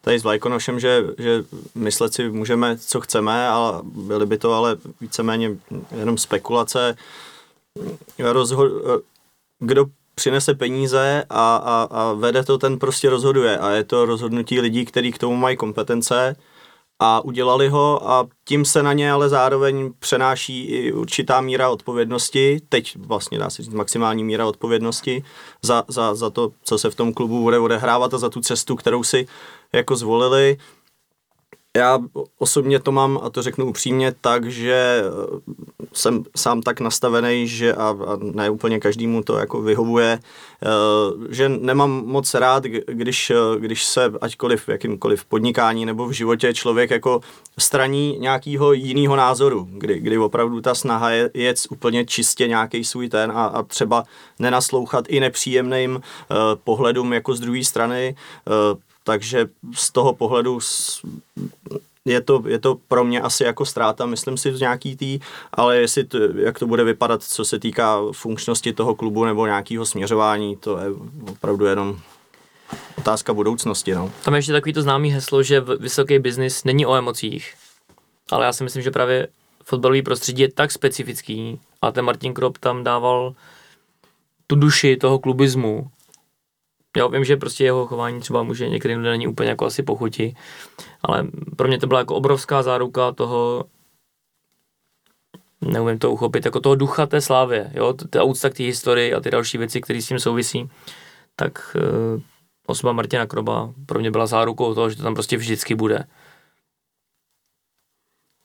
tady s Vlajkonošem, že, že myslet si můžeme, co chceme, a byly by to ale víceméně jenom spekulace. Rozho- kdo přinese peníze a, a, a vede to, ten prostě rozhoduje. A je to rozhodnutí lidí, kteří k tomu mají kompetence a udělali ho, a tím se na ně ale zároveň přenáší i určitá míra odpovědnosti, teď vlastně dá se říct maximální míra odpovědnosti za, za, za to, co se v tom klubu bude odehrávat a za tu cestu, kterou si jako zvolili. Já osobně to mám, a to řeknu upřímně, tak, že jsem sám tak nastavený, že a, a ne úplně každému to jako vyhovuje, že nemám moc rád, když, když se ačkoliv v jakýmkoliv podnikání nebo v životě člověk jako straní nějakého jiného názoru, kdy, kdy opravdu ta snaha je jet úplně čistě nějaký svůj ten a, a třeba nenaslouchat i nepříjemným pohledům jako z druhé strany. Takže z toho pohledu je to, je to pro mě asi jako ztráta, myslím si, z nějaký tý, ale jestli to, jak to bude vypadat, co se týká funkčnosti toho klubu nebo nějakého směřování, to je opravdu jenom otázka budoucnosti. No. Tam je ještě takový to známý heslo, že vysoký biznis není o emocích, ale já si myslím, že právě fotbalový prostředí je tak specifický a ten Martin Krop tam dával tu duši toho klubismu. Já vím, že prostě jeho chování třeba může některým lidem není úplně jako asi pochutí, ale pro mě to byla jako obrovská záruka toho, neumím to uchopit, jako toho ducha té Slávie, jo, ta úcta k té historii a ty další věci, které s tím souvisí, tak e, osoba Martina Kroba pro mě byla zárukou toho, že to tam prostě vždycky bude.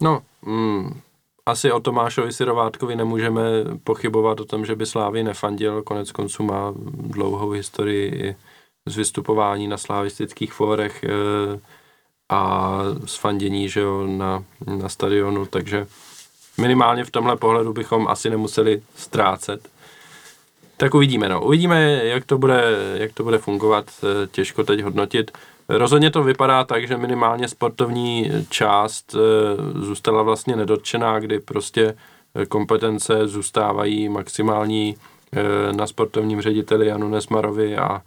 No, mm, asi o Tomášovi Syrovátkovi nemůžeme pochybovat o tom, že by Slávii nefandil, konec konců má dlouhou historii z vystupování na slavistických fórech a z fandění, že jo, na, na stadionu, takže minimálně v tomhle pohledu bychom asi nemuseli ztrácet. Tak uvidíme, no. Uvidíme, jak to bude, jak to bude fungovat, těžko teď hodnotit. Rozhodně to vypadá tak, že minimálně sportovní část zůstala vlastně nedotčená, kdy prostě kompetence zůstávají maximální na sportovním řediteli Janu Nesmarovi a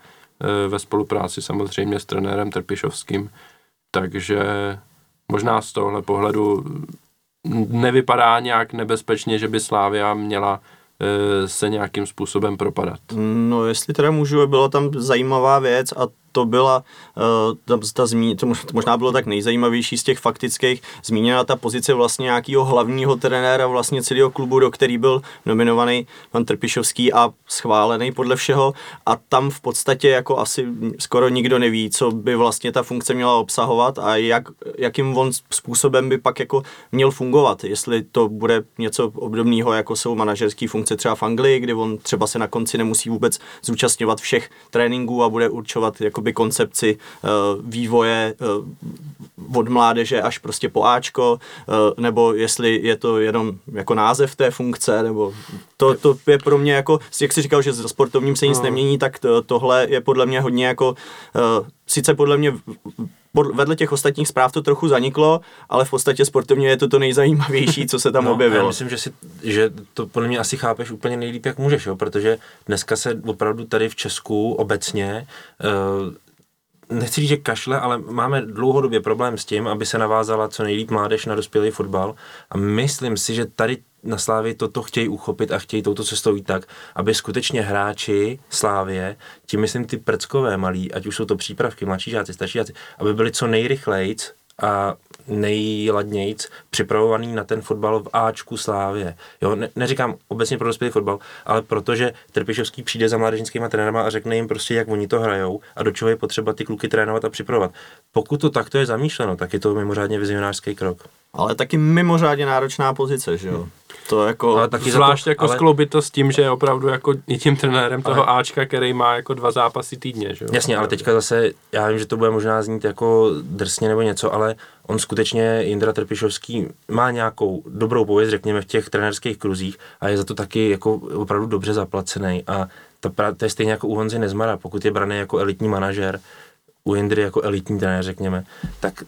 ve spolupráci samozřejmě s trenérem Trpišovským. Takže možná z tohle pohledu nevypadá nějak nebezpečně, že by Slavia měla se nějakým způsobem propadat. No, jestli teda můžu, byla tam zajímavá věc a to byla, uh, ta zmín, to možná bylo tak nejzajímavější z těch faktických, zmíněna ta pozice vlastně nějakého hlavního trenéra vlastně celého klubu, do který byl nominovaný pan Trpišovský a schválený podle všeho, a tam v podstatě jako asi skoro nikdo neví, co by vlastně ta funkce měla obsahovat a jak, jakým on způsobem by pak jako měl fungovat, jestli to bude něco obdobného, jako jsou manažerské funkce třeba v Anglii, kdy on třeba se na konci nemusí vůbec zúčastňovat všech tréninků a bude určovat jako koncepci vývoje od mládeže až prostě po áčko, nebo jestli je to jenom jako název té funkce, nebo to, to je pro mě jako, jak jsi říkal, že za sportovním se nic nemění, tak tohle je podle mě hodně jako sice podle mě vedle těch ostatních zpráv to trochu zaniklo, ale v podstatě sportovně je to to nejzajímavější, co se tam no, objevilo. Já myslím, že, si, že to podle mě asi chápeš úplně nejlíp, jak můžeš, jo? Protože dneska se opravdu tady v Česku obecně, uh, nechci říct, že kašle, ale máme dlouhodobě problém s tím, aby se navázala co nejlíp mládež na dospělý fotbal a myslím si, že tady na Slávii toto chtějí uchopit a chtějí touto cestou jít tak, aby skutečně hráči Slávie, tím myslím ty prckové malí, ať už jsou to přípravky, mladší žáci, starší žáci, aby byli co nejrychlejc a nejladnějc připravovaný na ten fotbal v Ačku Slávie. Jo, ne, neříkám obecně pro dospělý fotbal, ale protože Trpišovský přijde za mládežnickýma trenérama a řekne jim prostě, jak oni to hrajou a do čeho je potřeba ty kluky trénovat a připravovat. Pokud to takto je zamýšleno, tak je to mimořádně vizionářský krok. Ale taky mimořádně náročná pozice, že jo? Hmm. To jako zvlášť to, jako ale... skloubit to s tím, že je opravdu jako je tím trenérem ale... toho Ačka, který má jako dva zápasy týdně, že jo? Jasně, ale teďka zase, já vím, že to bude možná znít jako drsně nebo něco, ale on skutečně, Jindra Trpišovský, má nějakou dobrou pověst, řekněme, v těch trenérských kruzích a je za to taky jako opravdu dobře zaplacený a ta, to je stejně jako u Honzy Nezmara, pokud je braný jako elitní manažer, u Jindry jako elitní trenér, řekněme, tak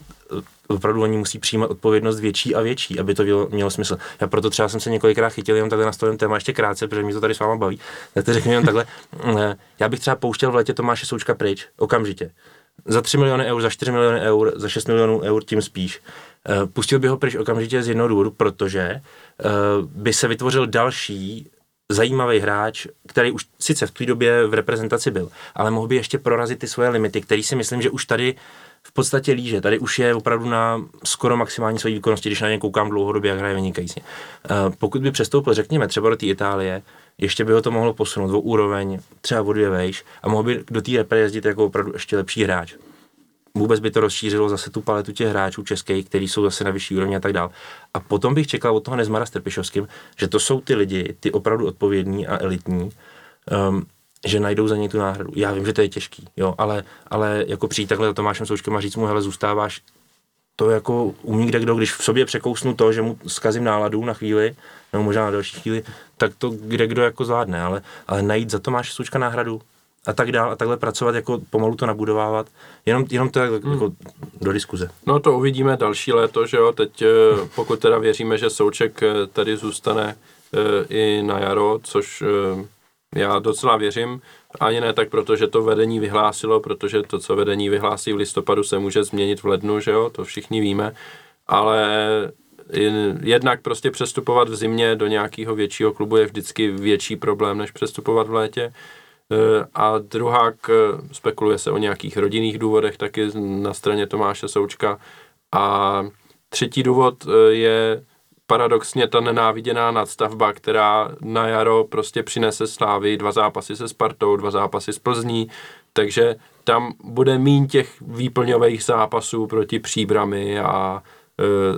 opravdu oni musí přijímat odpovědnost větší a větší, aby to mělo, mělo smysl. Já proto třeba jsem se několikrát chytil jenom takhle na stolem téma, ještě krátce, protože mě to tady s váma baví, tak to řeknu jenom takhle. Já bych třeba pouštěl v létě Tomáše Součka pryč, okamžitě. Za tři miliony eur, za čtyři miliony eur, za šest milionů eur, tím spíš. Pustil bych ho pryč okamžitě z jednoho důvodu, protože by se vytvořil další zajímavý hráč, který už sice v té době v reprezentaci byl, ale mohl by ještě prorazit ty svoje limity, který si myslím, že už tady v podstatě líže. Tady už je opravdu na skoro maximální své výkonnosti, když na ně koukám dlouhodobě, jak hraje vynikající. Pokud by přestoupil, řekněme, třeba do té Itálie, ještě by ho to mohlo posunout o úroveň, třeba o dvě vejš, a mohl by do té repre jezdit jako opravdu ještě lepší hráč. Vůbec by to rozšířilo zase tu paletu těch hráčů českých, kteří jsou zase na vyšší úrovni a tak dál. A potom bych čekal od toho Nezmara s Trpišovským, že to jsou ty lidi, ty opravdu odpovědní a elitní, um, že najdou za něj tu náhradu. Já vím, že to je těžký, jo, ale, ale jako přijít takhle za Tomášem Součkem a říct mu, hele, zůstáváš, to jako umí kdekdo, když v sobě překousnu to, že mu zkazím náladu na chvíli, nebo možná na další chvíli, tak to kdekdo jako zvládne, ale, ale najít za Tomáše Součka náhradu a tak dál a takhle pracovat, jako pomalu to nabudovávat, jenom, jenom to jako hmm. do diskuze. No to uvidíme další léto, že jo, teď pokud teda věříme, že Souček tady zůstane i na jaro, což já docela věřím, ani ne tak, protože to vedení vyhlásilo, protože to, co vedení vyhlásí v listopadu, se může změnit v lednu, že jo, to všichni víme, ale jednak prostě přestupovat v zimě do nějakého většího klubu je vždycky větší problém, než přestupovat v létě. A druhák, spekuluje se o nějakých rodinných důvodech taky na straně Tomáše Součka. A třetí důvod je paradoxně ta nenáviděná nadstavba, která na jaro prostě přinese Slávy dva zápasy se Spartou, dva zápasy s Plzní, takže tam bude míň těch výplňových zápasů proti Příbrami a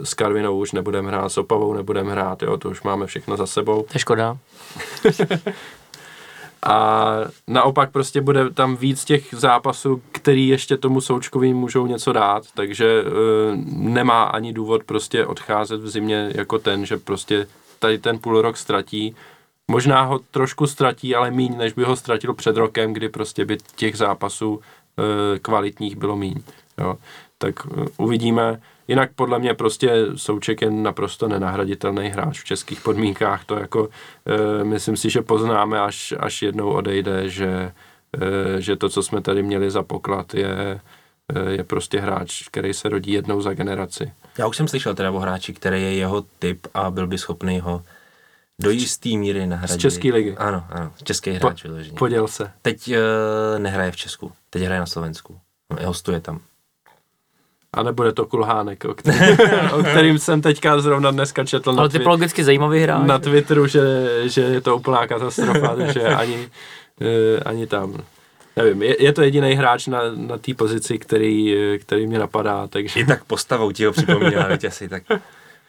e, s Karvinou už nebudeme hrát, s Opavou nebudeme hrát, jo, to už máme všechno za sebou. To je škoda. A naopak prostě bude tam víc těch zápasů, který ještě tomu Součkovi můžou něco dát, takže e, nemá ani důvod prostě odcházet v zimě jako ten, že prostě tady ten půl rok ztratí. Možná ho trošku ztratí, ale míň, než by ho ztratil před rokem, kdy prostě by těch zápasů e, kvalitních bylo míň. Jo. Tak e, uvidíme. Jinak podle mě prostě Souček je naprosto nenahraditelný hráč v českých podmínkách. To jako e, myslím si, že poznáme, až, až jednou odejde, že, e, že to, co jsme tady měli za poklad, je, e, je prostě hráč, který se rodí jednou za generaci. Já už jsem slyšel teda o hráči, který je jeho typ a byl by schopný ho do jistý míry nahradit. Z české ligy. Ano, ano, český hráč. Po, poděl se. Teď e, nehraje v Česku, teď hraje na Slovensku. Hostuje tam. A nebude to Kulhánek, o kterým, o kterým jsem teďka zrovna dneska četl na, twi- zajímavý hráč. na Twitteru, že, že je to úplná katastrofa, že ani, ani tam, nevím, je, je to jediný hráč na, na té pozici, který, který mě napadá, takže... I tak postavou ti ho připomíná, víte, asi tak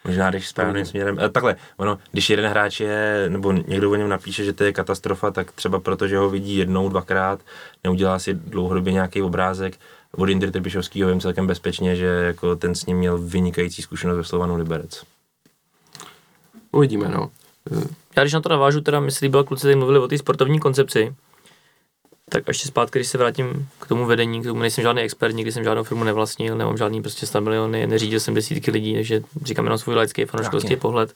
možná jdeš správným směrem. A takhle, ono, když jeden hráč je, nebo někdo o něm napíše, že to je katastrofa, tak třeba proto, že ho vidí jednou, dvakrát, neudělá si dlouhodobě nějaký obrázek. Od Jindry Trpišovskýho vím celkem bezpečně, že jako ten s ním měl vynikající zkušenost ve Slovanu Liberec. Uvidíme, no. Já když na to navážu, teda mi se líbilo, kluci tady mluvili o té sportovní koncepci. Tak ještě zpátky, když se vrátím k tomu vedení, k tomu nejsem žádný expert, nikdy jsem žádnou firmu nevlastnil, nemám žádný prostě stamiliony, neřídil jsem desítky lidí, takže říkám jenom svůj laický fanouškovský pohled.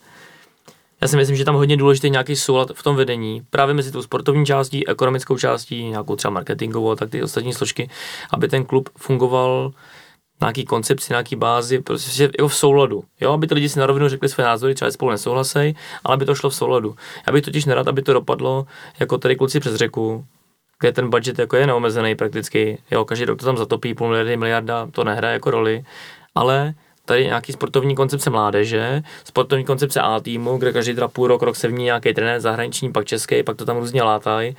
Já si myslím, že tam hodně důležitý nějaký soulad v tom vedení, právě mezi tou sportovní částí, ekonomickou částí, nějakou třeba marketingovou a tak ty ostatní složky, aby ten klub fungoval nějaký koncepci, nějaký bázi, prostě jako v souladu. Jo, aby ty lidi si na rovinu řekli své názory, třeba spolu nesouhlasej, ale aby to šlo v souladu. Já bych totiž nerad, aby to dopadlo jako tady kluci přes řeku, kde ten budget jako je neomezený prakticky. Jo, každý rok to tam zatopí, půl miliardy, miliarda, to nehraje jako roli, ale tady nějaký sportovní koncepce mládeže, sportovní koncepce A týmu, kde každý teda půl rok, rok se v ní nějaký trenér zahraniční, pak český, pak to tam různě látají.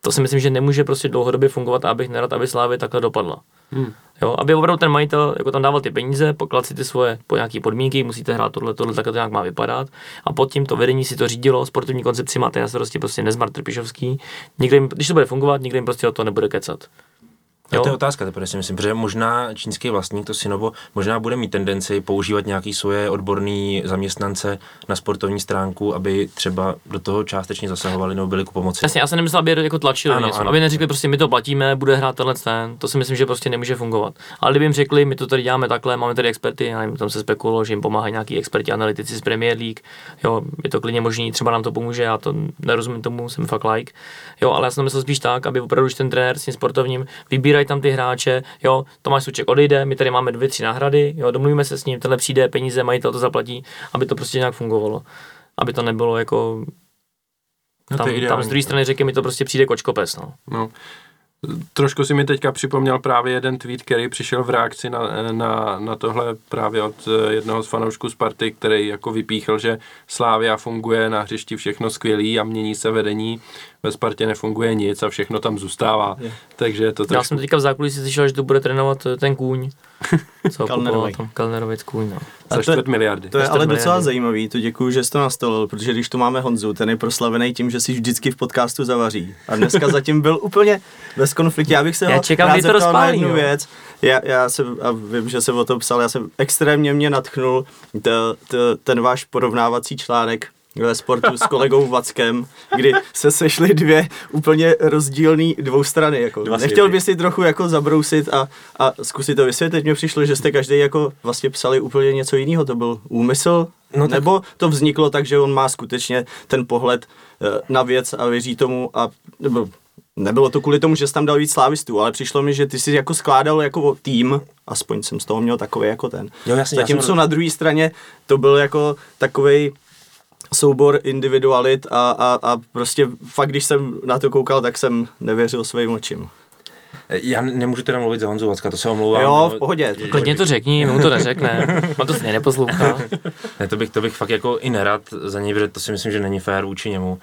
To si myslím, že nemůže prostě dlouhodobě fungovat, a abych nerad, aby Slávy takhle dopadla. Hmm. Jo, aby opravdu ten majitel jako tam dával ty peníze, poklad si ty svoje po nějaký podmínky, musíte hrát tohle, tohle, tak to nějak má vypadat. A pod tím to vedení si to řídilo, sportovní koncepci máte na starosti prostě Nezmar Trpišovský. Někde jim, když to bude fungovat, někde jim prostě o to nebude kecat. Jo? To je otázka, teprve si myslím, protože možná čínský vlastník to Sinovo možná bude mít tendenci používat nějaký svoje odborný zaměstnance na sportovní stránku, aby třeba do toho částečně zasahovali nebo byli ku pomoci. Jasně, já jsem nemyslel, aby jako tlačili ano, něco, ano, aby neřekli prostě my to platíme, bude hrát tenhle ten, to si myslím, že prostě nemůže fungovat. Ale kdyby jim řekli, my to tady děláme takhle, máme tady experty, já nevím, tam se spekulovalo, že jim pomáhají nějaký experti, analytici z Premier League, jo, je to klidně možný, třeba nám to pomůže, já to nerozumím tomu, jsem fakt like. Jo, ale já jsem myslel spíš tak, aby opravdu ten trenér s tím sportovním vybíral tam ty hráče, jo, Tomáš Souček odejde, my tady máme dvě, tři náhrady, jo, domluvíme se s ním, tenhle přijde, peníze, majitel to zaplatí, aby to prostě nějak fungovalo. Aby to nebylo jako no, tam, tam z druhé strany řeky mi to prostě přijde kočkopes, no. no. Trošku si mi teďka připomněl právě jeden tweet, který přišel v reakci na, na, na tohle právě od jednoho z fanoušků Sparty, který jako vypíchl, že Slavia funguje na hřišti všechno skvělý a mění se vedení, ve Spartě nefunguje nic a všechno tam zůstává. Je. Takže to trošku... Já jsem teďka v zákulisí slyšel, že to bude trénovat ten kůň. Kalnerový. Kalnerovec kůň, no. Za čtvrt miliardy. To je ale miliardy. Docela zajímavý, to děkuju, že jsi to nastolil, protože když tu máme Honzu, ten je proslavený tím, že si vždycky v podcastu zavaří. A dneska zatím byl úplně bez konfliktu. Já bych se já ho čekám, rád zeptal na jednu věc. Já, já se, a vím, že se o to psal, já jsem extrémně mě nadchnul t, t, ten váš porovnávací článek ve sportu s kolegou Vackem, kdy se sešly dvě úplně rozdílné dvou strany. Jako. Nechtěl by si trochu jako zabrousit a, a zkusit to vysvětlit. Mně přišlo, že jste každý jako vlastně psali úplně něco jiného. To byl úmysl? No nebo to vzniklo tak, že on má skutečně ten pohled na věc a věří tomu a... Nebo nebylo to kvůli tomu, že jsi tam dal víc slávistů, ale přišlo mi, že ty jsi jako skládal jako tým, aspoň jsem z toho měl takový jako ten. Jo, jasný, zatímco jasný. Na druhé straně to byl jako takovej soubor individualit a, a, a prostě fakt, když jsem na to koukal, tak jsem nevěřil svým očím. Já nemůžu teda mluvit za Honzu Vacka, to se omlouvám. Jo, v pohodě. Klidně to, to, to, to řekni, mu to neřekne, on to stejně neposlouchá. Ne, to bych, to bych fakt jako i nerad za něj, protože to si myslím, že není fér vůči němu.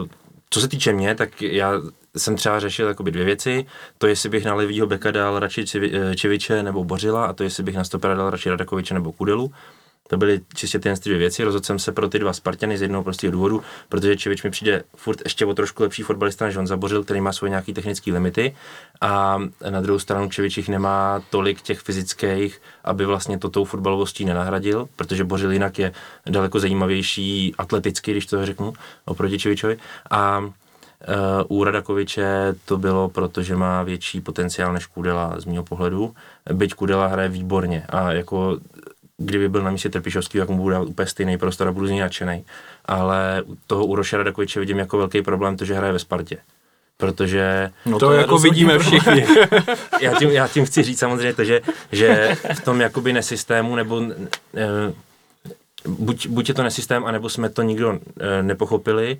Uh, co se týče mě, tak já jsem třeba řešil jakoby dvě věci, to jestli bych na levýho beka dal radši Čiviče nebo Bořila a to jestli bych na stopera dal radši Radakoviče nebo Kudelu. To byly čistě ty dvě věci, rozhodl jsem se pro ty dva Spartany z jednoho prostého důvodu, protože Čevič mi přijde furt ještě o trošku lepší fotbalista než on Zabořil, který má svoje nějaké technické limity a na druhou stranu Čevič jich nemá tolik těch fyzických, aby vlastně to tou fotbalovostí nenahradil, protože Bořil jinak je daleko zajímavější atleticky, když to řeknu, oproti Čevičovi a Uh, u Radakoviče to bylo, protože má větší potenciál než Kúdela z mého pohledu, byť Kúdela hraje výborně a jako kdyby byl na místě Trpišovský, tak mu bude úplně stejný prostor a budu z něj nadšenej, ale toho u Roše Radakoviče vidím jako velký problém to, že hraje ve Spartě. Protože... No to, to jako vidíme všichni. já, tím, já tím chci říct samozřejmě to, že, že v tom jakoby nesystému nebo... Uh, Buď, buď je to nesystém, anebo jsme to nikdo e, nepochopili, e,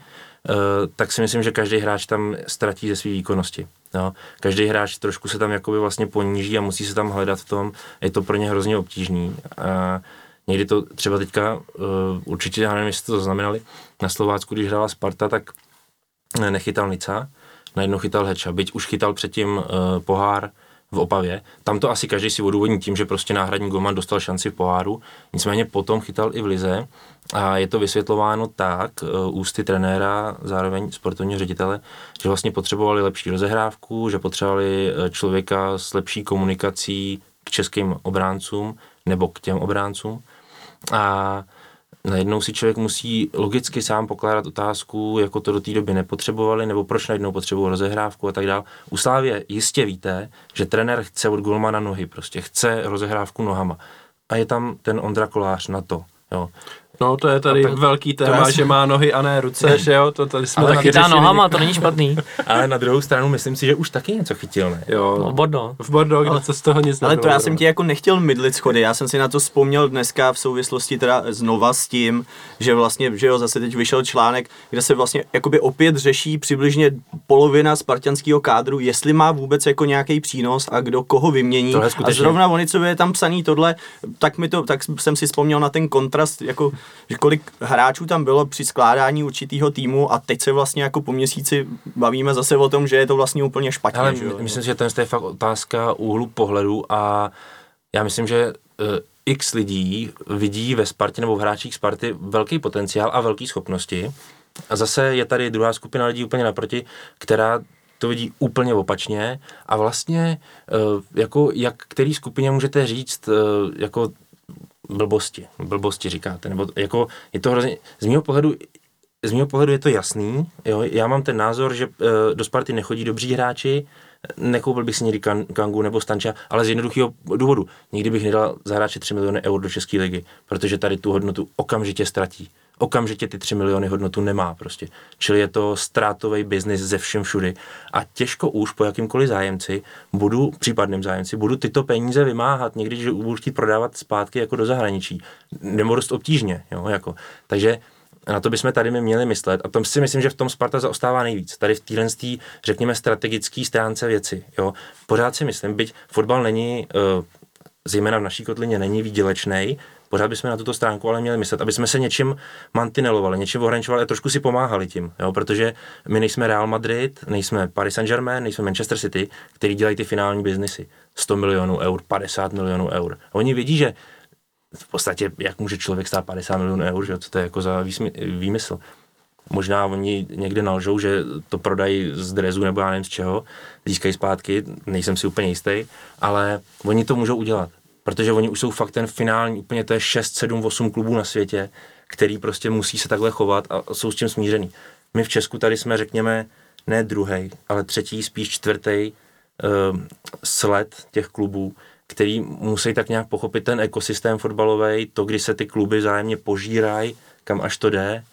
tak si myslím, že každý hráč tam ztratí ze své výkonnosti. No. Každý hráč trošku se tam jakoby vlastně poníží a musí se tam hledat v tom, je to pro ně hrozně obtížný. A někdy to třeba teďka, e, určitě, já nevím, jestli to zaznamenali, na Slovácku, když hrála Sparta, tak nechytal Nica, najednou chytal Heča, byť už chytal předtím e, pohár v Opavě. Tam to asi každý si odůvodní tím, že prostě náhradní golman dostal šanci v poháru. Nicméně potom chytal i v lize a je to vysvětlováno tak ústy trenéra, zároveň sportovního ředitele, že vlastně potřebovali lepší rozehrávku, že potřebovali člověka s lepší komunikací k českým obráncům nebo k těm obráncům. A najednou si člověk musí logicky sám pokládat otázku, jako to do té doby nepotřebovali, nebo proč najednou potřebují rozehrávku a tak dál. U Slavie jistě víte, že trenér chce od golmana nohy, prostě chce rozehrávku nohama. A je tam ten Ondra Kolář na to, jo. No, to je tady tak, velký téma, že má nohy a ne ruce, že jo, to tady jsme ale taky chytá nohama, to není špatný. Ale na druhou stranu myslím si, že už taky něco chytil, ne? Jo. No, v Bordeaux. V Bordeaux, ale, z toho nic ale to já jsem ti jako nechtěl mydlit schody, já jsem si na to vzpomněl dneska v souvislosti teda znova s tím, že vlastně, že jo, zase teď vyšel článek, kde se vlastně jakoby opět řeší přibližně polovina spartanského kádru, jestli má vůbec jako nějaký přínos a kdo koho vymění. A zrovna oni, co je tam psaný tohle, tak mi to, tak jsem si vzpomněl na ten kontrast, jako že kolik hráčů tam bylo při skládání určitého týmu a teď se vlastně jako po měsíci bavíme zase o tom, že je to vlastně úplně špatně. Ale že jo? Myslím si, že to je fakt otázka úhlu pohledu a já myslím, že x lidí vidí ve Spartě nebo v hráčích Sparty velký potenciál a velké schopnosti a zase je tady druhá skupina lidí úplně naproti, která to vidí úplně opačně a vlastně jako jak který skupině můžete říct jako blbosti, blbosti říkáte, nebo jako je to hrozně, z mýho pohledu, z mýho pohledu je to jasný, jo, já mám ten názor, že e, do Sparty nechodí dobří hráči, nekoupil bych si někdy kan, Kangu nebo Stanča, ale z jednoduchého důvodu, nikdy bych nedal za hráče tři miliony eur do České ligy, protože tady tu hodnotu okamžitě ztratí, okamžitě ty tři miliony hodnotu nemá prostě, čili je to ztrátový biznis ze všem všudy a těžko už po jakýmkoliv zájemci budu, případným zájemci, budu tyto peníze vymáhat někdy, že budu chtít prodávat zpátky jako do zahraničí, nebo dost obtížně, jo, jako, takže na to bychom tady měli myslet a tom si myslím, že v tom Sparta zaostává nejvíc, tady v téhle řekněme strategické stránce věci, jo, pořád si myslím, byť fotbal není, zejména v naší kotlině není výdělečnej, pořád bychom na tuto stránku ale měli myslet, aby jsme se něčím mantinelovali, něčím ohraničovali a trošku si pomáhali tím, jo? Protože my nejsme Real Madrid, nejsme Paris Saint-Germain, nejsme Manchester City, který dělají ty finální biznisy. sto milionů eur, padesát milionů eur. Oni vědí, že v podstatě, jak může člověk stát padesát milionů eur, že? Co to je jako za výmysl. Možná oni někde nalžou, že to prodají z drezu nebo já nevím z čeho, získají zpátky, nejsem si úplně jistý, ale oni to můžou udělat. Protože oni už jsou fakt ten finální, úplně to je šest, sedm, osm klubů na světě, který prostě musí se takhle chovat a jsou s tím smířený. My v Česku tady jsme, řekněme, ne druhý, ale třetí, spíš čtvrtý uh, sled těch klubů, který musí tak nějak pochopit ten ekosystém fotbalový, to, kdy se ty kluby vzájemně požírají, kam až to jde,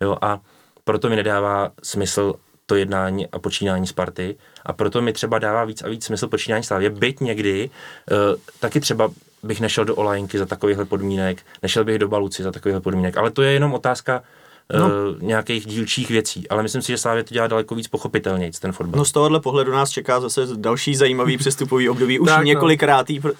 jo, a proto mi nedává smysl to jednání a počínání Sparty a proto mi třeba dává víc a víc smysl počínání Slavie, byť někdy uh, taky třeba bych nešel do Olajinky za takovýchhle podmínek, nešel bych do Baluci za takovýchhle podmínek, ale to je jenom otázka no. Uh, nějakých dílčích věcí, ale myslím si, že Slavie to dělá daleko víc pochopitelněji, ten fotbal. No z tohohle pohledu nás čeká zase další zajímavý přestupový období, už tak, několikrát, no.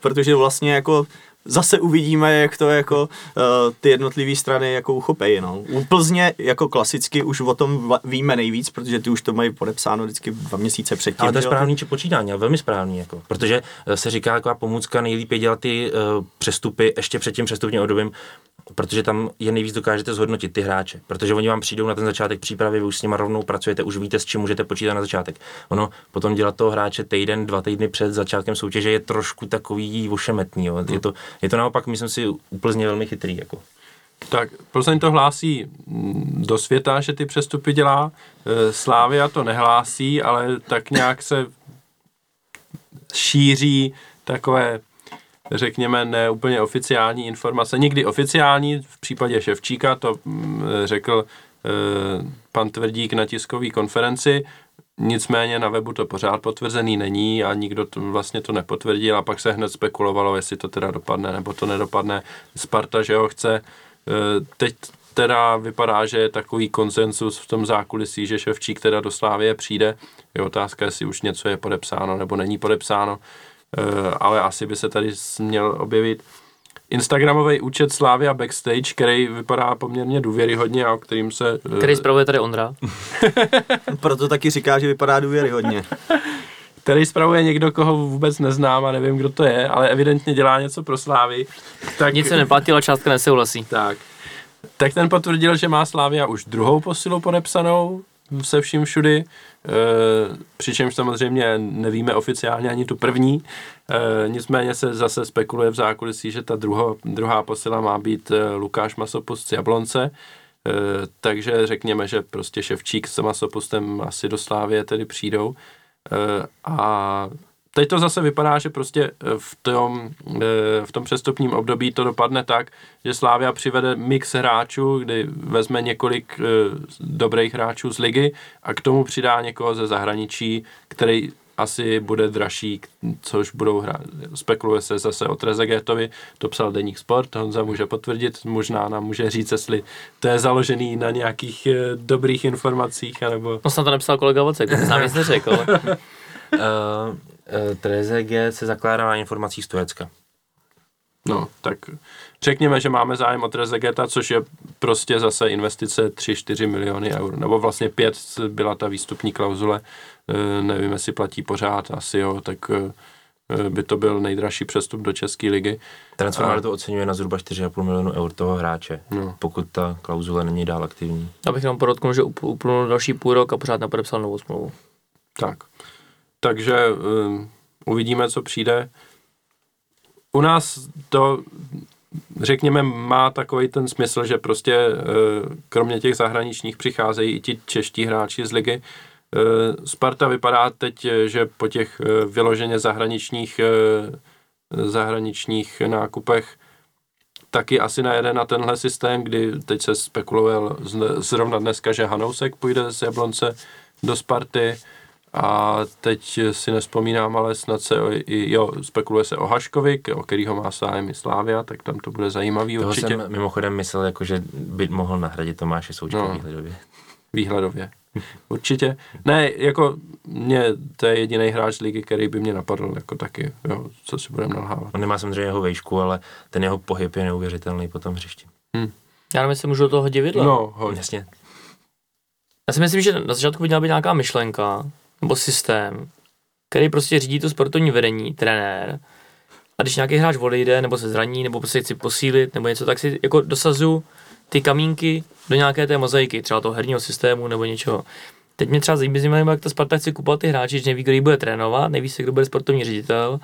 Protože vlastně jako zase uvidíme, jak to jako uh, ty jednotlivé strany jako uchopejí, no. U Plzně jako klasicky už o tom víme nejvíc, protože ty už to mají podepsáno vždycky dva měsíce předtím. Ale to je správný či počítání, ale velmi správný, jako, protože se říká taková pomůcka, nejlíp je dělat ty uh, přestupy ještě před tím přestupním obdobím, protože tam je nejvíc dokážete zhodnotit ty hráče, protože oni vám přijdou na ten začátek přípravy, vy už s nima rovnou pracujete, už víte, s čím můžete počítat na začátek. Ono potom dělat toho hráče týden, dva týdny před začátkem soutěže je trošku takový ošemetný, jo. Je to Je to naopak, myslím si, úplně velmi chytrý. Jako. Tak Plzeň to hlásí do světa, že ty přestupy dělá. Slavia to nehlásí, ale tak nějak se šíří takové, řekněme, ne úplně oficiální informace. Nikdy oficiální, v případě Ševčíka to řekl pan Tvrdík na tiskové konferenci. Nicméně na webu to pořád potvrzený není a nikdo to vlastně to nepotvrdil a pak se hned spekulovalo, jestli to teda dopadne nebo to nedopadne. Sparta, že ho chce. Teď teda vypadá, že je takový konsensus v tom zákulisí, že Ševčík teda do Slavie přijde. Je otázka, jestli už něco je podepsáno nebo není podepsáno, ale asi by se tady měl objevit instagramový účet Slavia Backstage, který vypadá poměrně důvěryhodně a o kterým se... Který spravuje tady Ondra. Proto taky říká, že vypadá důvěryhodně. Který spravuje někdo, koho vůbec neznám a nevím, kdo to je, ale evidentně dělá něco pro Slavii. Tak... Nic se neplatilo, částka nesouhlasí. Tak. Tak ten potvrdil, že má Slavia už druhou posilu podepsanou. se vším všudy, přičemž samozřejmě nevíme oficiálně ani tu první, nicméně se zase spekuluje v zákulisí, že ta druho, druhá posila má být Lukáš Masopust z Jablonce, takže řekněme, že prostě Ševčík s Masopustem asi do Slávie tedy přijdou a teď to zase vypadá, že prostě v tom, v tom přestupním období to dopadne tak, že Slavia přivede mix hráčů, kdy vezme několik dobrých hráčů z ligy a k tomu přidá někoho ze zahraničí, který asi bude dražší, což budou hrát. Spekuluje se zase o Trezeguetovi, to psal Deník Sport, Honza může potvrdit, možná nám může říct, jestli to je založený na nějakých dobrých informacích, anebo... No snad to nepsal kolega Vocek, to nám nic neřekl. Trezeguet se zakládá na informacích z Turecka. No, tak řekněme, že máme zájem o Trezegueta, což je prostě zase investice tři čtyři miliony eur, nebo vlastně pět byla ta výstupní klauzule, nevím, jestli platí pořád, asi jo, tak by to byl nejdražší přestup do České ligy. Transfermarkt to oceňuje na zhruba čtyři a půl milionu eur toho hráče, no. Pokud ta klauzule není dál aktivní. Abych nám podotknul, že uplynul další půl rok a pořád nepodepsal novou smlouvu. Tak. Takže um, uvidíme, co přijde. U nás to, řekněme, má takový ten smysl, že prostě uh, kromě těch zahraničních přicházejí i ti čeští hráči z ligy. Uh, Sparta vypadá teď, že po těch uh, vyloženě zahraničních, uh, zahraničních nákupech taky asi najede na tenhle systém, kdy teď se spekuloval zrovna dneska, že Hanousek půjde z Jablonce do Sparty. A teď si nespomínám, ale snad se o, jo, spekuluje se o Haškovi, o kterýho má zájem i Slavia, tak tam to bude zajímavý toho určitě. Toho jsem mimochodem myslel, jako, že by mohl nahradit Tomáše Součka no, výhledově. Výhledově, určitě. Ne, jako mě, to je jediný hráč ligy, který by mě napadl, jako taky, jo, co si budeme nalhávat. On nemá samozřejmě jeho vejšku, ale ten jeho pohyb je neuvěřitelný po tom hřišti. Hmm. Já nevím, jestli můžu do toho hodit vidlo. No, hoď. Jasně. Já si myslím, že na začátku by měla být nějaká myšlenka, nebo systém, který prostě řídí to sportovní vedení, trenér. A když nějaký hráč odejde, nebo se zraní, nebo prostě chci posílit, nebo něco, tak si jako dosazu ty kamínky do nějaké té mozaiky, třeba toho herního systému nebo něčeho. Teď mě třeba zajímá, jak ta Sparta chce kupovat ty hráči, že neví, kdo jí bude trénovat, neví se, kdo bude sportovní ředitel.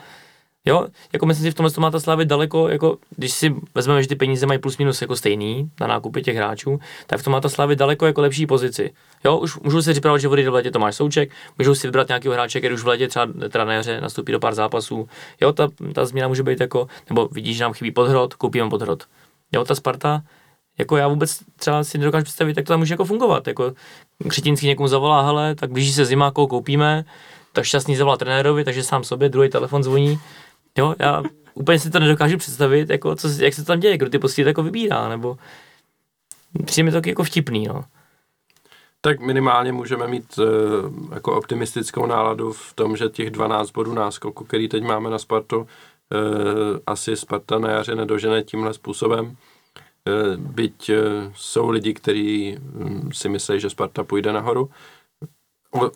Jo, jako myslím si, v tomhle to má ta Slavia daleko, jako když si vezmeme, že ty peníze mají plus minus jako stejný na nákupy těch hráčů, tak v tom má ta Slavia daleko jako lepší pozici. Jo, už můžou si připravovat, že vody do létě Tomáš Souček, můžou si vybrat nějakého hráče, který už v létě třeba, třeba na jaře nastoupí do pár zápasů. Jo, ta, ta změna může být jako, nebo vidíš, že nám chybí Podhrod, koupíme Podhrod. Jo, ta Sparta, jako já vůbec třeba si nedokážu představit, tak to tam může jako fungovat, jako Křetínský někomu zavolá, hele, tak blíží se zima, koho koupíme, tak Šťastný zavolá trenérovi, takže sám sobě, druhý telefon zvoní. Jo, já úplně si to nedokážu představit, jako, co, jak se to tam děje, kdo ty posílky jako vybírá, nebo přijde mi to jako vtipný, no. Tak minimálně můžeme mít e, jako optimistickou náladu v tom, že těch dvanáct bodů náskoku, který teď máme na Spartu, e, asi Sparta na jaře nedožene tímhle způsobem. E, byť e, jsou lidi, kteří si myslí, že Sparta půjde nahoru.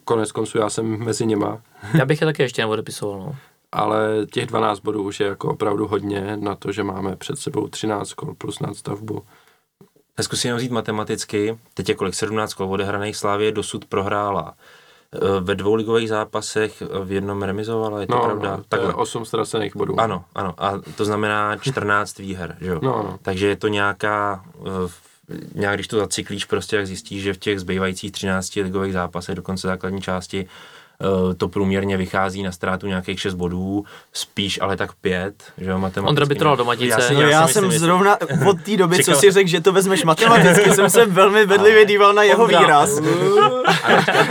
Konec konců já jsem mezi něma. Já bych je taky ještě neodepisoval, no. Ale těch dvanáct bodů už je jako opravdu hodně na to, že máme před sebou třináct kol plus nadstavbu. Zkusím jenom vzít matematicky, teď je kolik sedmnáct kol odehraných, Slavie dosud prohrála. Ve dvou ligových zápasech v jednom remizovala, je to no, pravda? No, takhle. osm ztracených bodů. Ano, ano, a to znamená čtrnáct výher, že jo? No, no. Takže je to nějaká, nějak když to zacyklíš prostě, jak zjistíš, že v těch zbývajících třinácti ligových zápasech do konce základní části to průměrně vychází na ztrátu nějakých šest bodů, spíš ale tak pět, že jo, matematicky. Ondra by trval do matice. Já, si, já, no, já jsem myslím, zrovna od té doby, čekal. Co si řekl, že to vezmeš matematicky, jsem se velmi bedlivě díval na jeho Ondra. Výraz.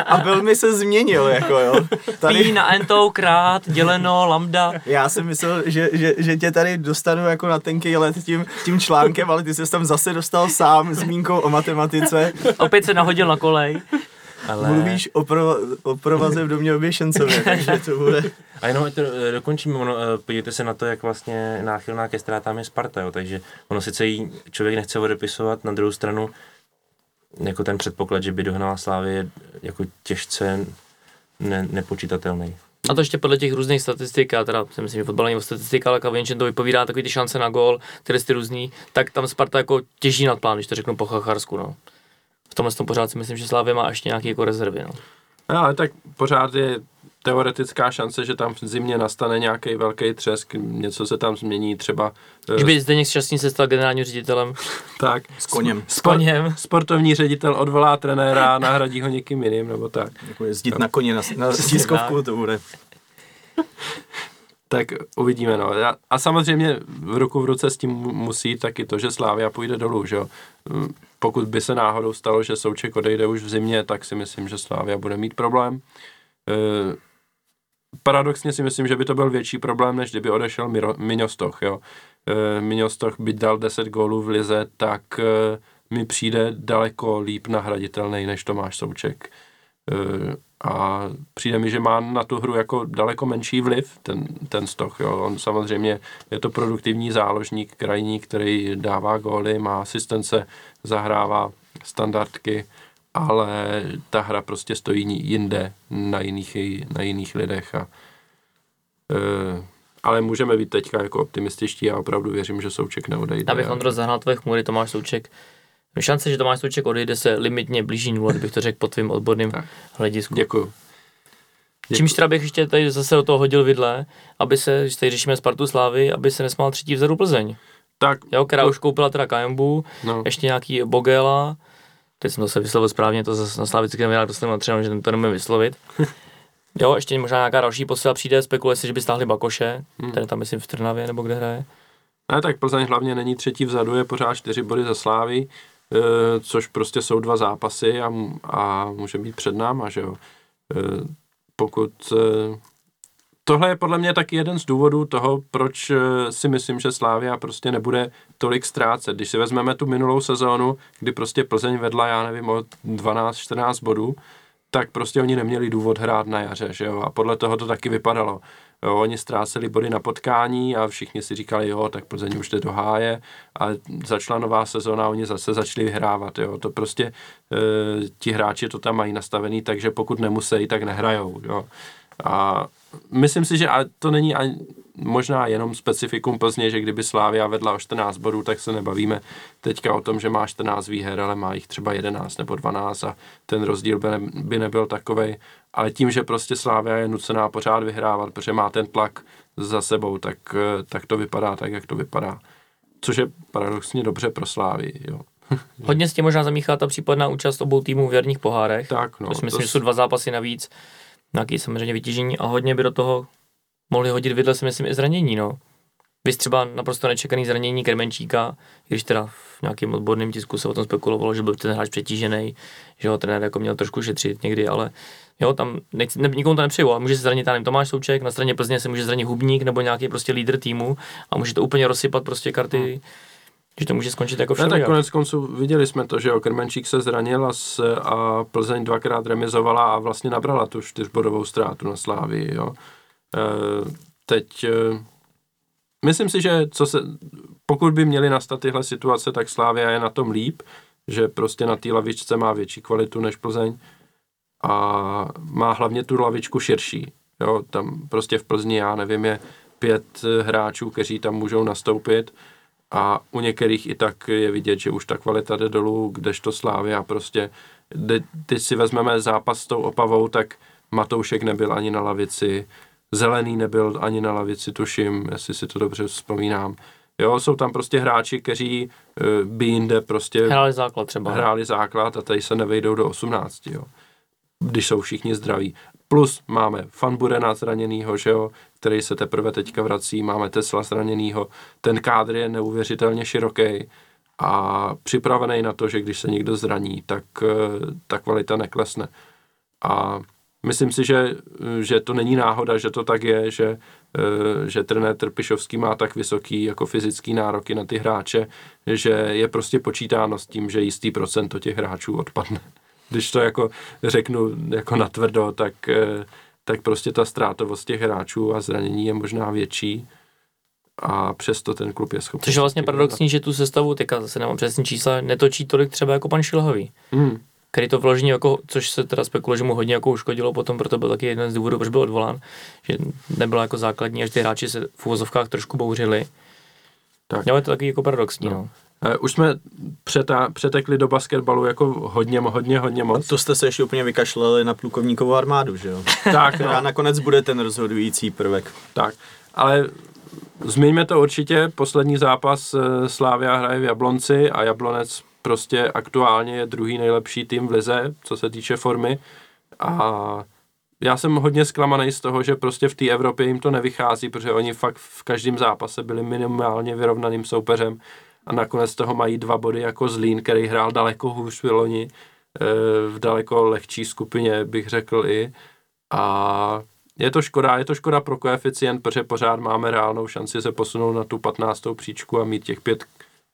A velmi se změnil, jako jo. Tady... Pí na entou krát, děleno, lambda. Já jsem myslel, že, že, že tě tady dostanu jako na tenký let tím, tím článkem, ale ty jsi tam zase dostal sám zmínkou o matematice. Opět se nahodil na kolej. Ale... Mluvíš o, pro, o provaze v domě oběšencově, takže to bude. A jenom ať to dokončíme, ono, podívejte se na to, jak vlastně náchylná ke ztrátám je Sparta, jo, takže ono sice jí člověk nechce odepisovat, na druhou stranu jako ten předpoklad, že by dohnala Slávy je jako těžce ne, nepočítatelný. A to ještě podle těch různých statistik, já teda si myslím, že fotbal není o statistika, ale Kalvěnčen to vypovídá, takový ty šance na gól, které ty různý, tak tam Sparta jako těží nad plán, když to řeknu po chacharsku, no. v tomhle tom pořád si myslím, že Slavia má ještě nějaké jako rezervy. No. No, ale tak pořád je teoretická šance, že tam v zimě nastane nějaký velký třesk, něco se tam změní třeba. Když by Zdeněk Šťastný se stal generálním ředitelem. Tak. S koněm. S koněm. Sportovní ředitel odvolá trenéra a nahradí ho někým jiným, nebo tak. Jako jezdit na koně na, na stiskovku, to bude. Tak uvidíme, no. A samozřejmě v ruku v ruce s tím musí taky to, že Slavia půjde dolů, že jo. Pokud by se náhodou stalo, že Souček odejde už v zimě, tak si myslím, že Slavia bude mít problém. Uh, paradoxně si myslím, že by to byl větší problém, než kdyby odešel Miro, Miňo Stoch, jo. Uh, Miňo Stoch by dal deset gólů v lize, tak uh, mi přijde daleko líp nahraditelný než Tomáš Souček. Uh, a přijde mi, že má na tu hru jako daleko menší vliv ten, ten Stoch, jo. On samozřejmě je to produktivní záložník, krajník, který dává góly, má asistence, zahrává standardky, ale ta hra prostě stojí jinde, na jiných, na jiných lidech. A, e, ale můžeme být teďka jako optimističtí a opravdu věřím, že Souček neodejde. Abych Ondro zahnal tvoje chmury, Tomáš Souček. Šance, že Tomáš Souček odejde, se limitně blíží nula, bych to řekl po tvým odborným tak. hledisku. Děkuju. Děkuju. Čímž teda bych ještě tady zase do toho hodil vidle, aby se, když tady řešíme Spartu Slávy, aby se nesmál třetí vzadu Plzeň. Tak. Jo, která to... už koupila teda Kajembu, no. Ještě nějaký Bogela. Teď jsem to se vyslovil správně, to zase na slavickém já dostanu na třeba, že to nemůžu vyslovit. Jo, ještě možná nějaká další posila přijde, spekuluje si, že by stáhli Bakoše, hmm. ten tam myslím v Trnavě, nebo kde hraje. Ne, tak Plzeň hlavně není třetí vzadu, je pořád čtyři body za Slávy, e, což prostě jsou dva zápasy a, a může být před náma, že jo. E, pokud... E, tohle je podle mě taky jeden z důvodů toho, proč si myslím, že Slavia prostě nebude tolik ztrácet. Když si vezmeme tu minulou sezónu, kdy prostě Plzeň vedla, já nevím, o dvanáct čtrnáct bodů, tak prostě oni neměli důvod hrát na jaře, že jo? A podle toho to taky vypadalo. Jo, oni ztráceli body na potkání a všichni si říkali, jo, tak Plzeň už jde do háje a začala nová sezóna, oni zase začali vyhrávat, jo. To prostě e, ti hráči to tam mají nastavený, takže pokud nemusí, tak nehrajou, jo. A myslím si, že to není ani možná jenom specifikum Plzně, že kdyby Slavia vedla o čtrnáct bodů, tak se nebavíme teďka o tom, že má čtrnáct výher, ale má jich třeba jedenáct nebo dvanáct a ten rozdíl by, ne, by nebyl takovej. Ale tím, že prostě Slavia je nucená pořád vyhrávat, protože má ten tlak za sebou, tak, tak to vypadá tak, jak to vypadá. Což je paradoxně dobře pro Slavii, jo. Hodně s tím možná zamíchá ta případná účast obou týmů v jarních pohárech. Tak, no, myslím, to... že jsou dva zápasy navíc. Nějaký samozřejmě vytížení a hodně by do toho mohli hodit vidle, si myslím, i zranění, no. Vy třeba naprosto nečekaný zranění Kremenčíka, když teda v nějakém odborném tisku se o tom spekulovalo, že byl ten hráč přetížený, že ho trenér jako měl trošku šetřit někdy, ale jo, tam nechci, ne, nikomu to nepřeju, ale může se zranit tam Tomáš Souček, na straně Plzně se může zranit Hubník nebo nějaký prostě lídr týmu a může to úplně rozsypat prostě karty, že to může skončit jako všechno. Tak konec konců viděli jsme to, že jo, Krmenčík se zranil a, s, a Plzeň dvakrát remizovala a vlastně nabrala tu čtyřbodovou ztrátu na Slavii, jo. E, teď e, myslím si, že co se, pokud by měly nastat tyhle situace, tak Slavia je na tom líp, že prostě na té lavičce má větší kvalitu než Plzeň a má hlavně tu lavičku širší, jo. Tam prostě v Plzni, já nevím, je pět hráčů, kteří tam můžou nastoupit. A u některých i tak je vidět, že už ta kvalita jde dolů, kdežto Slavia prostě, teď si vezmeme zápas s tou Opavou, tak Matoušek nebyl ani na lavici, Zelený nebyl ani na lavici, tuším, jestli si to dobře vzpomínám. Jo, jsou tam prostě hráči, kteří by jinde prostě hráli základ třeba. Hráli základ a tady se nevejdou do osmnácti, jo. Když jsou všichni zdraví. Plus máme Fanburena zraněnýho, že jo, který se teprve teďka vrací, máme Tesla zraněnýho, ten kádr je neuvěřitelně široký a připravený na to, že když se někdo zraní, tak ta kvalita neklesne. A myslím si, že, že to není náhoda, že to tak je, že, že trenér Trpišovský má tak vysoký jako fyzický nároky na ty hráče, že je prostě počítáno s tím, že jistý procento těch hráčů odpadne. Když to jako řeknu jako natvrdo, tak, tak prostě ta ztrátovost těch hráčů a zranění je možná větší a přesto ten klub je schopný. Což je vlastně paradoxní, že tu sestavu, teďka zase nemám přesný čísla, netočí tolik třeba jako pan Šilhavý, hmm. který to vložení, jako, což se teda spekuluje, že mu hodně jako uškodilo potom, proto byl taky jeden z důvodů, proč byl odvolán, že nebyla jako základní, až ty hráči se v uvozovkách trošku bouřili. Tak. Jo, je to taky jako paradoxní, no. No. Už jsme přeta, přetekli do basketbalu jako hodně, hodně, hodně moc. A to jste se ještě úplně vykašleli na plukovníkovou armádu, že jo? Tak, no. A nakonec bude ten rozhodující prvek. Tak, ale zmiňme to určitě. Poslední zápas Slavia hraje v Jablonci a Jablonec prostě aktuálně je druhý nejlepší tým v lize, co se týče formy. A já jsem hodně zklamaný z toho, že prostě v té Evropě jim to nevychází, protože oni fakt v každém zápase byli minimálně vyrovnaným soupeřem a nakonec toho mají dva body jako Zlín, který hrál daleko hůř v loni, v daleko lehčí skupině, bych řekl i. A je to škoda, je to škoda pro koeficient, protože pořád máme reálnou šanci se posunout na tu patnáctou příčku a mít těch pět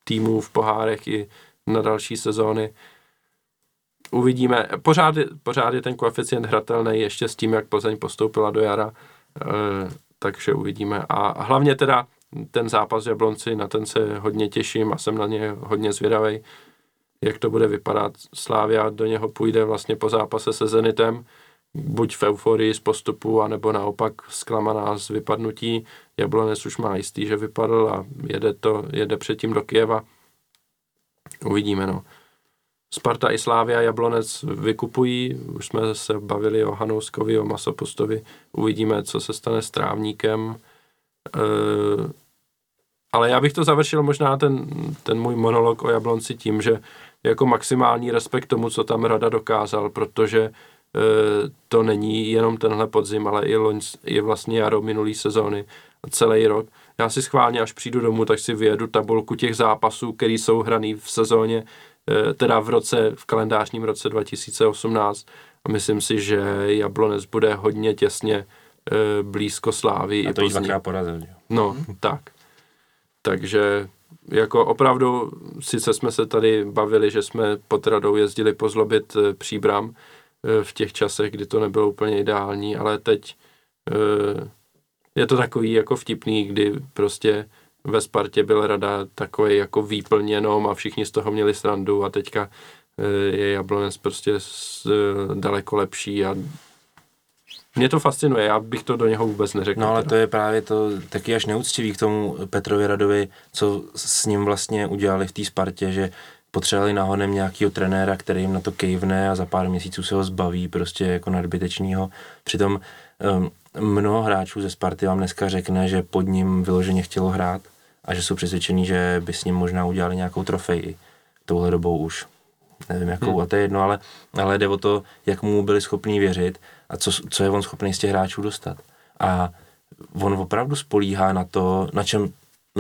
týmů v pohárech i na další sezóny. Uvidíme. Pořád, pořád je ten koeficient hratelný ještě s tím, jak Plzeň postoupila do jara, e, takže uvidíme. A hlavně teda ten zápas Jablonci, na ten se hodně těším a jsem na ně hodně zvědavej, jak to bude vypadat. Slavia do něho půjde vlastně po zápase se Zenitem, buď v euforii z postupu, anebo naopak zklamaná z vypadnutí. Jablonec už má jistý, že vypadl a jede, to, jede předtím do Kyjeva. Uvidíme, no. Sparta i Slavia, Jablonec vykupují, už jsme se bavili o Hanouskovi, o Masopustovi, uvidíme, co se stane s Trávníkem. E, ale já bych to završil možná ten, ten můj monolog o Jablonci tím, že jako maximální respekt tomu, co tam Rada dokázal, protože e, to není jenom tenhle podzim, ale i, loň, i vlastně jaro minulý sezóny a celý rok. Já si schválně, až přijdu domů, tak si vyjedu tabulku těch zápasů, který jsou hraný v sezóně, teda v roce, v kalendářním roce dva tisíce osmnáct, a myslím si, že Jablonec bude hodně těsně blízko Slávy. A to jí dvakrát porazil. No, tak. Takže jako opravdu, sice jsme se tady bavili, že jsme pod Radou jezdili pozlobit Příbram v těch časech, kdy to nebylo úplně ideální, ale teď je to takový jako vtipný, kdy prostě ve Spartě byl Rada takový jako výplněnom a všichni z toho měli srandu a teďka je Jablonec prostě daleko lepší a mě to fascinuje, já bych to do něho vůbec neřekl. No ale teda. To je právě to taky až neúctivý k tomu Petrovi Radovi, co s ním vlastně udělali v té Spartě, že potřebovali náhodem nějakého trenéra, který jim na to kejvne a za pár měsíců se ho zbaví prostě jako nadbytečného. Přitom um, mnoho hráčů ze Sparty vám dneska řekne, že pod ním vyloženě chtělo hrát a že jsou přesvědčení, že by s ním možná udělali nějakou trofej touhle dobou už. Nevím jakou, hmm. a to je jedno, ale, ale jde o to, jak mu byli schopní věřit a co, co je on schopný z těch hráčů dostat. A on opravdu spolíhá na to, na čem,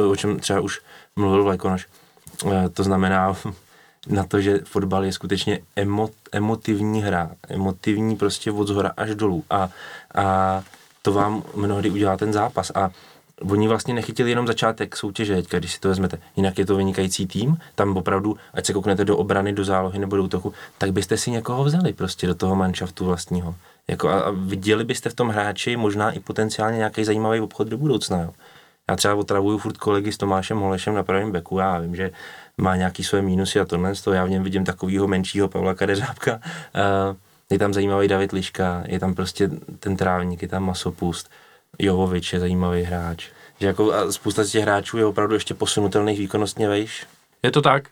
o čem třeba už mluvil Vlajkonoš. To znamená na to, že fotbal je skutečně emo, emotivní hra, emotivní prostě od zhora až dolů a, a to vám mnohdy udělá ten zápas a oni vlastně nechytili jenom začátek soutěže, když si to vezmete, jinak je to vynikající tým, tam opravdu, ať se kouknete do obrany, do zálohy nebo do útoku, tak byste si někoho vzali prostě do toho manšaftu vlastního. Jako a, a viděli byste v tom hráči možná i potenciálně nějaký zajímavý obchod do budoucna, jo. Já třeba otravuju furt kolegy s Tomášem Holešem na pravém beku, já vím, že má nějaký svoje mínusy a tohle, z toho já v něm vidím takovýho menšího Pavla Kadeřábka, je tam zajímavý David Liška, je tam prostě ten Trávník, je tam Masopust, Jovovič je zajímavý hráč. Že jako a spousta z těch hráčů je opravdu ještě posunutelných výkonnostně vejš. Je to tak,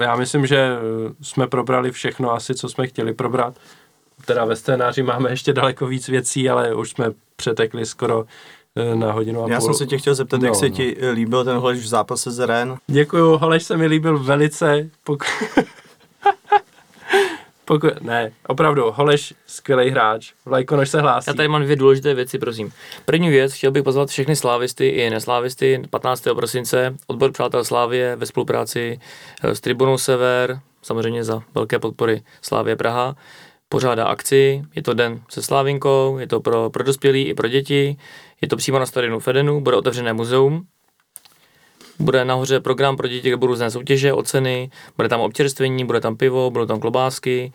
já myslím, že jsme probrali všechno asi, co jsme chtěli probrat. Teda ve scénáři máme ještě daleko víc věcí, ale už jsme přetekli skoro na hodinu a půl. Já jsem se tě chtěl zeptat, no, jak se no. ti líbil ten Holeš v zápase z Rennes? Děkuju, Holeš se mi líbil velice. Poku- Poku- ne, opravdu, Holeš, skvělý hráč. Vlajkonoš se hlásí. Já tady mám dvě důležité věci, prosím. První věc, chtěl bych pozvat všechny slávisty i neslávisty patnáctého prosince. Odbor přátel Slávie ve spolupráci s Tribunou Sever, samozřejmě za velké podpory Slávie Praha, pořádá akci, je to den se Slávinkou, je to pro, pro dospělí i pro děti, je to přímo na stadionu Fedenu, bude otevřené muzeum, bude nahoře program pro děti, kde budou různé soutěže, oceny, bude tam občerstvení, bude tam pivo, budou tam klobásky,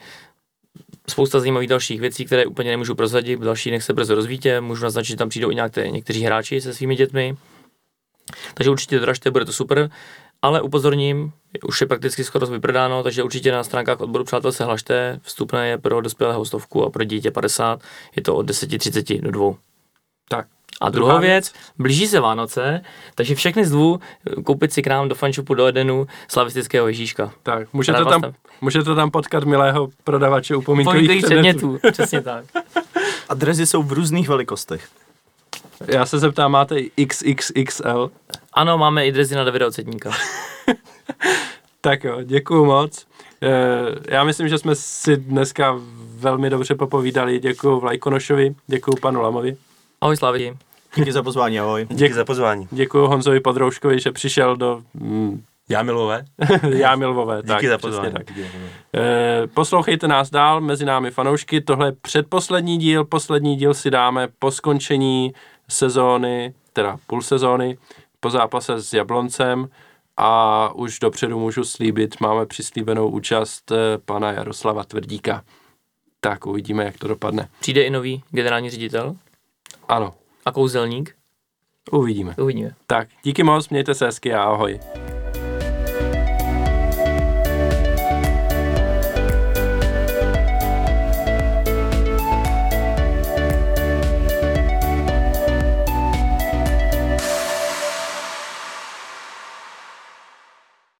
spousta zajímavých dalších věcí, které úplně nemůžu prozradit, další nech se brzo rozvítě, můžu naznačit, že tam přijdou i nějaké, někteří hráči se svými dětmi, takže určitě doražte, bude to super. Ale upozorním, už je prakticky skoro vyprodáno, takže určitě na stránkách odboru přátel se hlašte, vstupné je pro dospělého stovku a pro dítě padesát, je to od deset třicet do dvou. Tak. A druhá věc, blíží se Vánoce, takže všechny zvu koupit si k nám do fanshopu do Edenu slavistického Ježíška. Tak, můžete tam, můžete tam potkat milého prodavače upomínkových předmětů. Přesně tak. A dresy jsou v různých velikostech. Já se zeptám, máte iks iks iks el? Ano, máme i dresy na Davida Ocetníka. Tak jo, děkuju moc. Já myslím, že jsme si dneska velmi dobře popovídali. Děkuju Vlajkonošovi, děkuju panu Lamovi. Ahoj Slavi. Díky za pozvání, ahoj. Díky, Díky za pozvání. Děkuju Honzovi Podroužkovi, že přišel do... Mm, Jámilové. Jámilové, Díky tak. Díky za pozvání. Tak. Díky. Poslouchejte nás dál, Mezi námi fanoušky. Tohle je předposlední díl. Poslední díl si dáme po skončení sezóny, teda půl sezóny, po zápase s Jabloncem. A už dopředu můžu slíbit, máme přislíbenou účast pana Jaroslava Tvrdíka. Tak uvidíme, jak to dopadne. Přijde i nový generální ředitel? Ano. A kouzelník? Uvidíme. Uvidíme. Tak, díky moc, mějte se hezky a ahoj.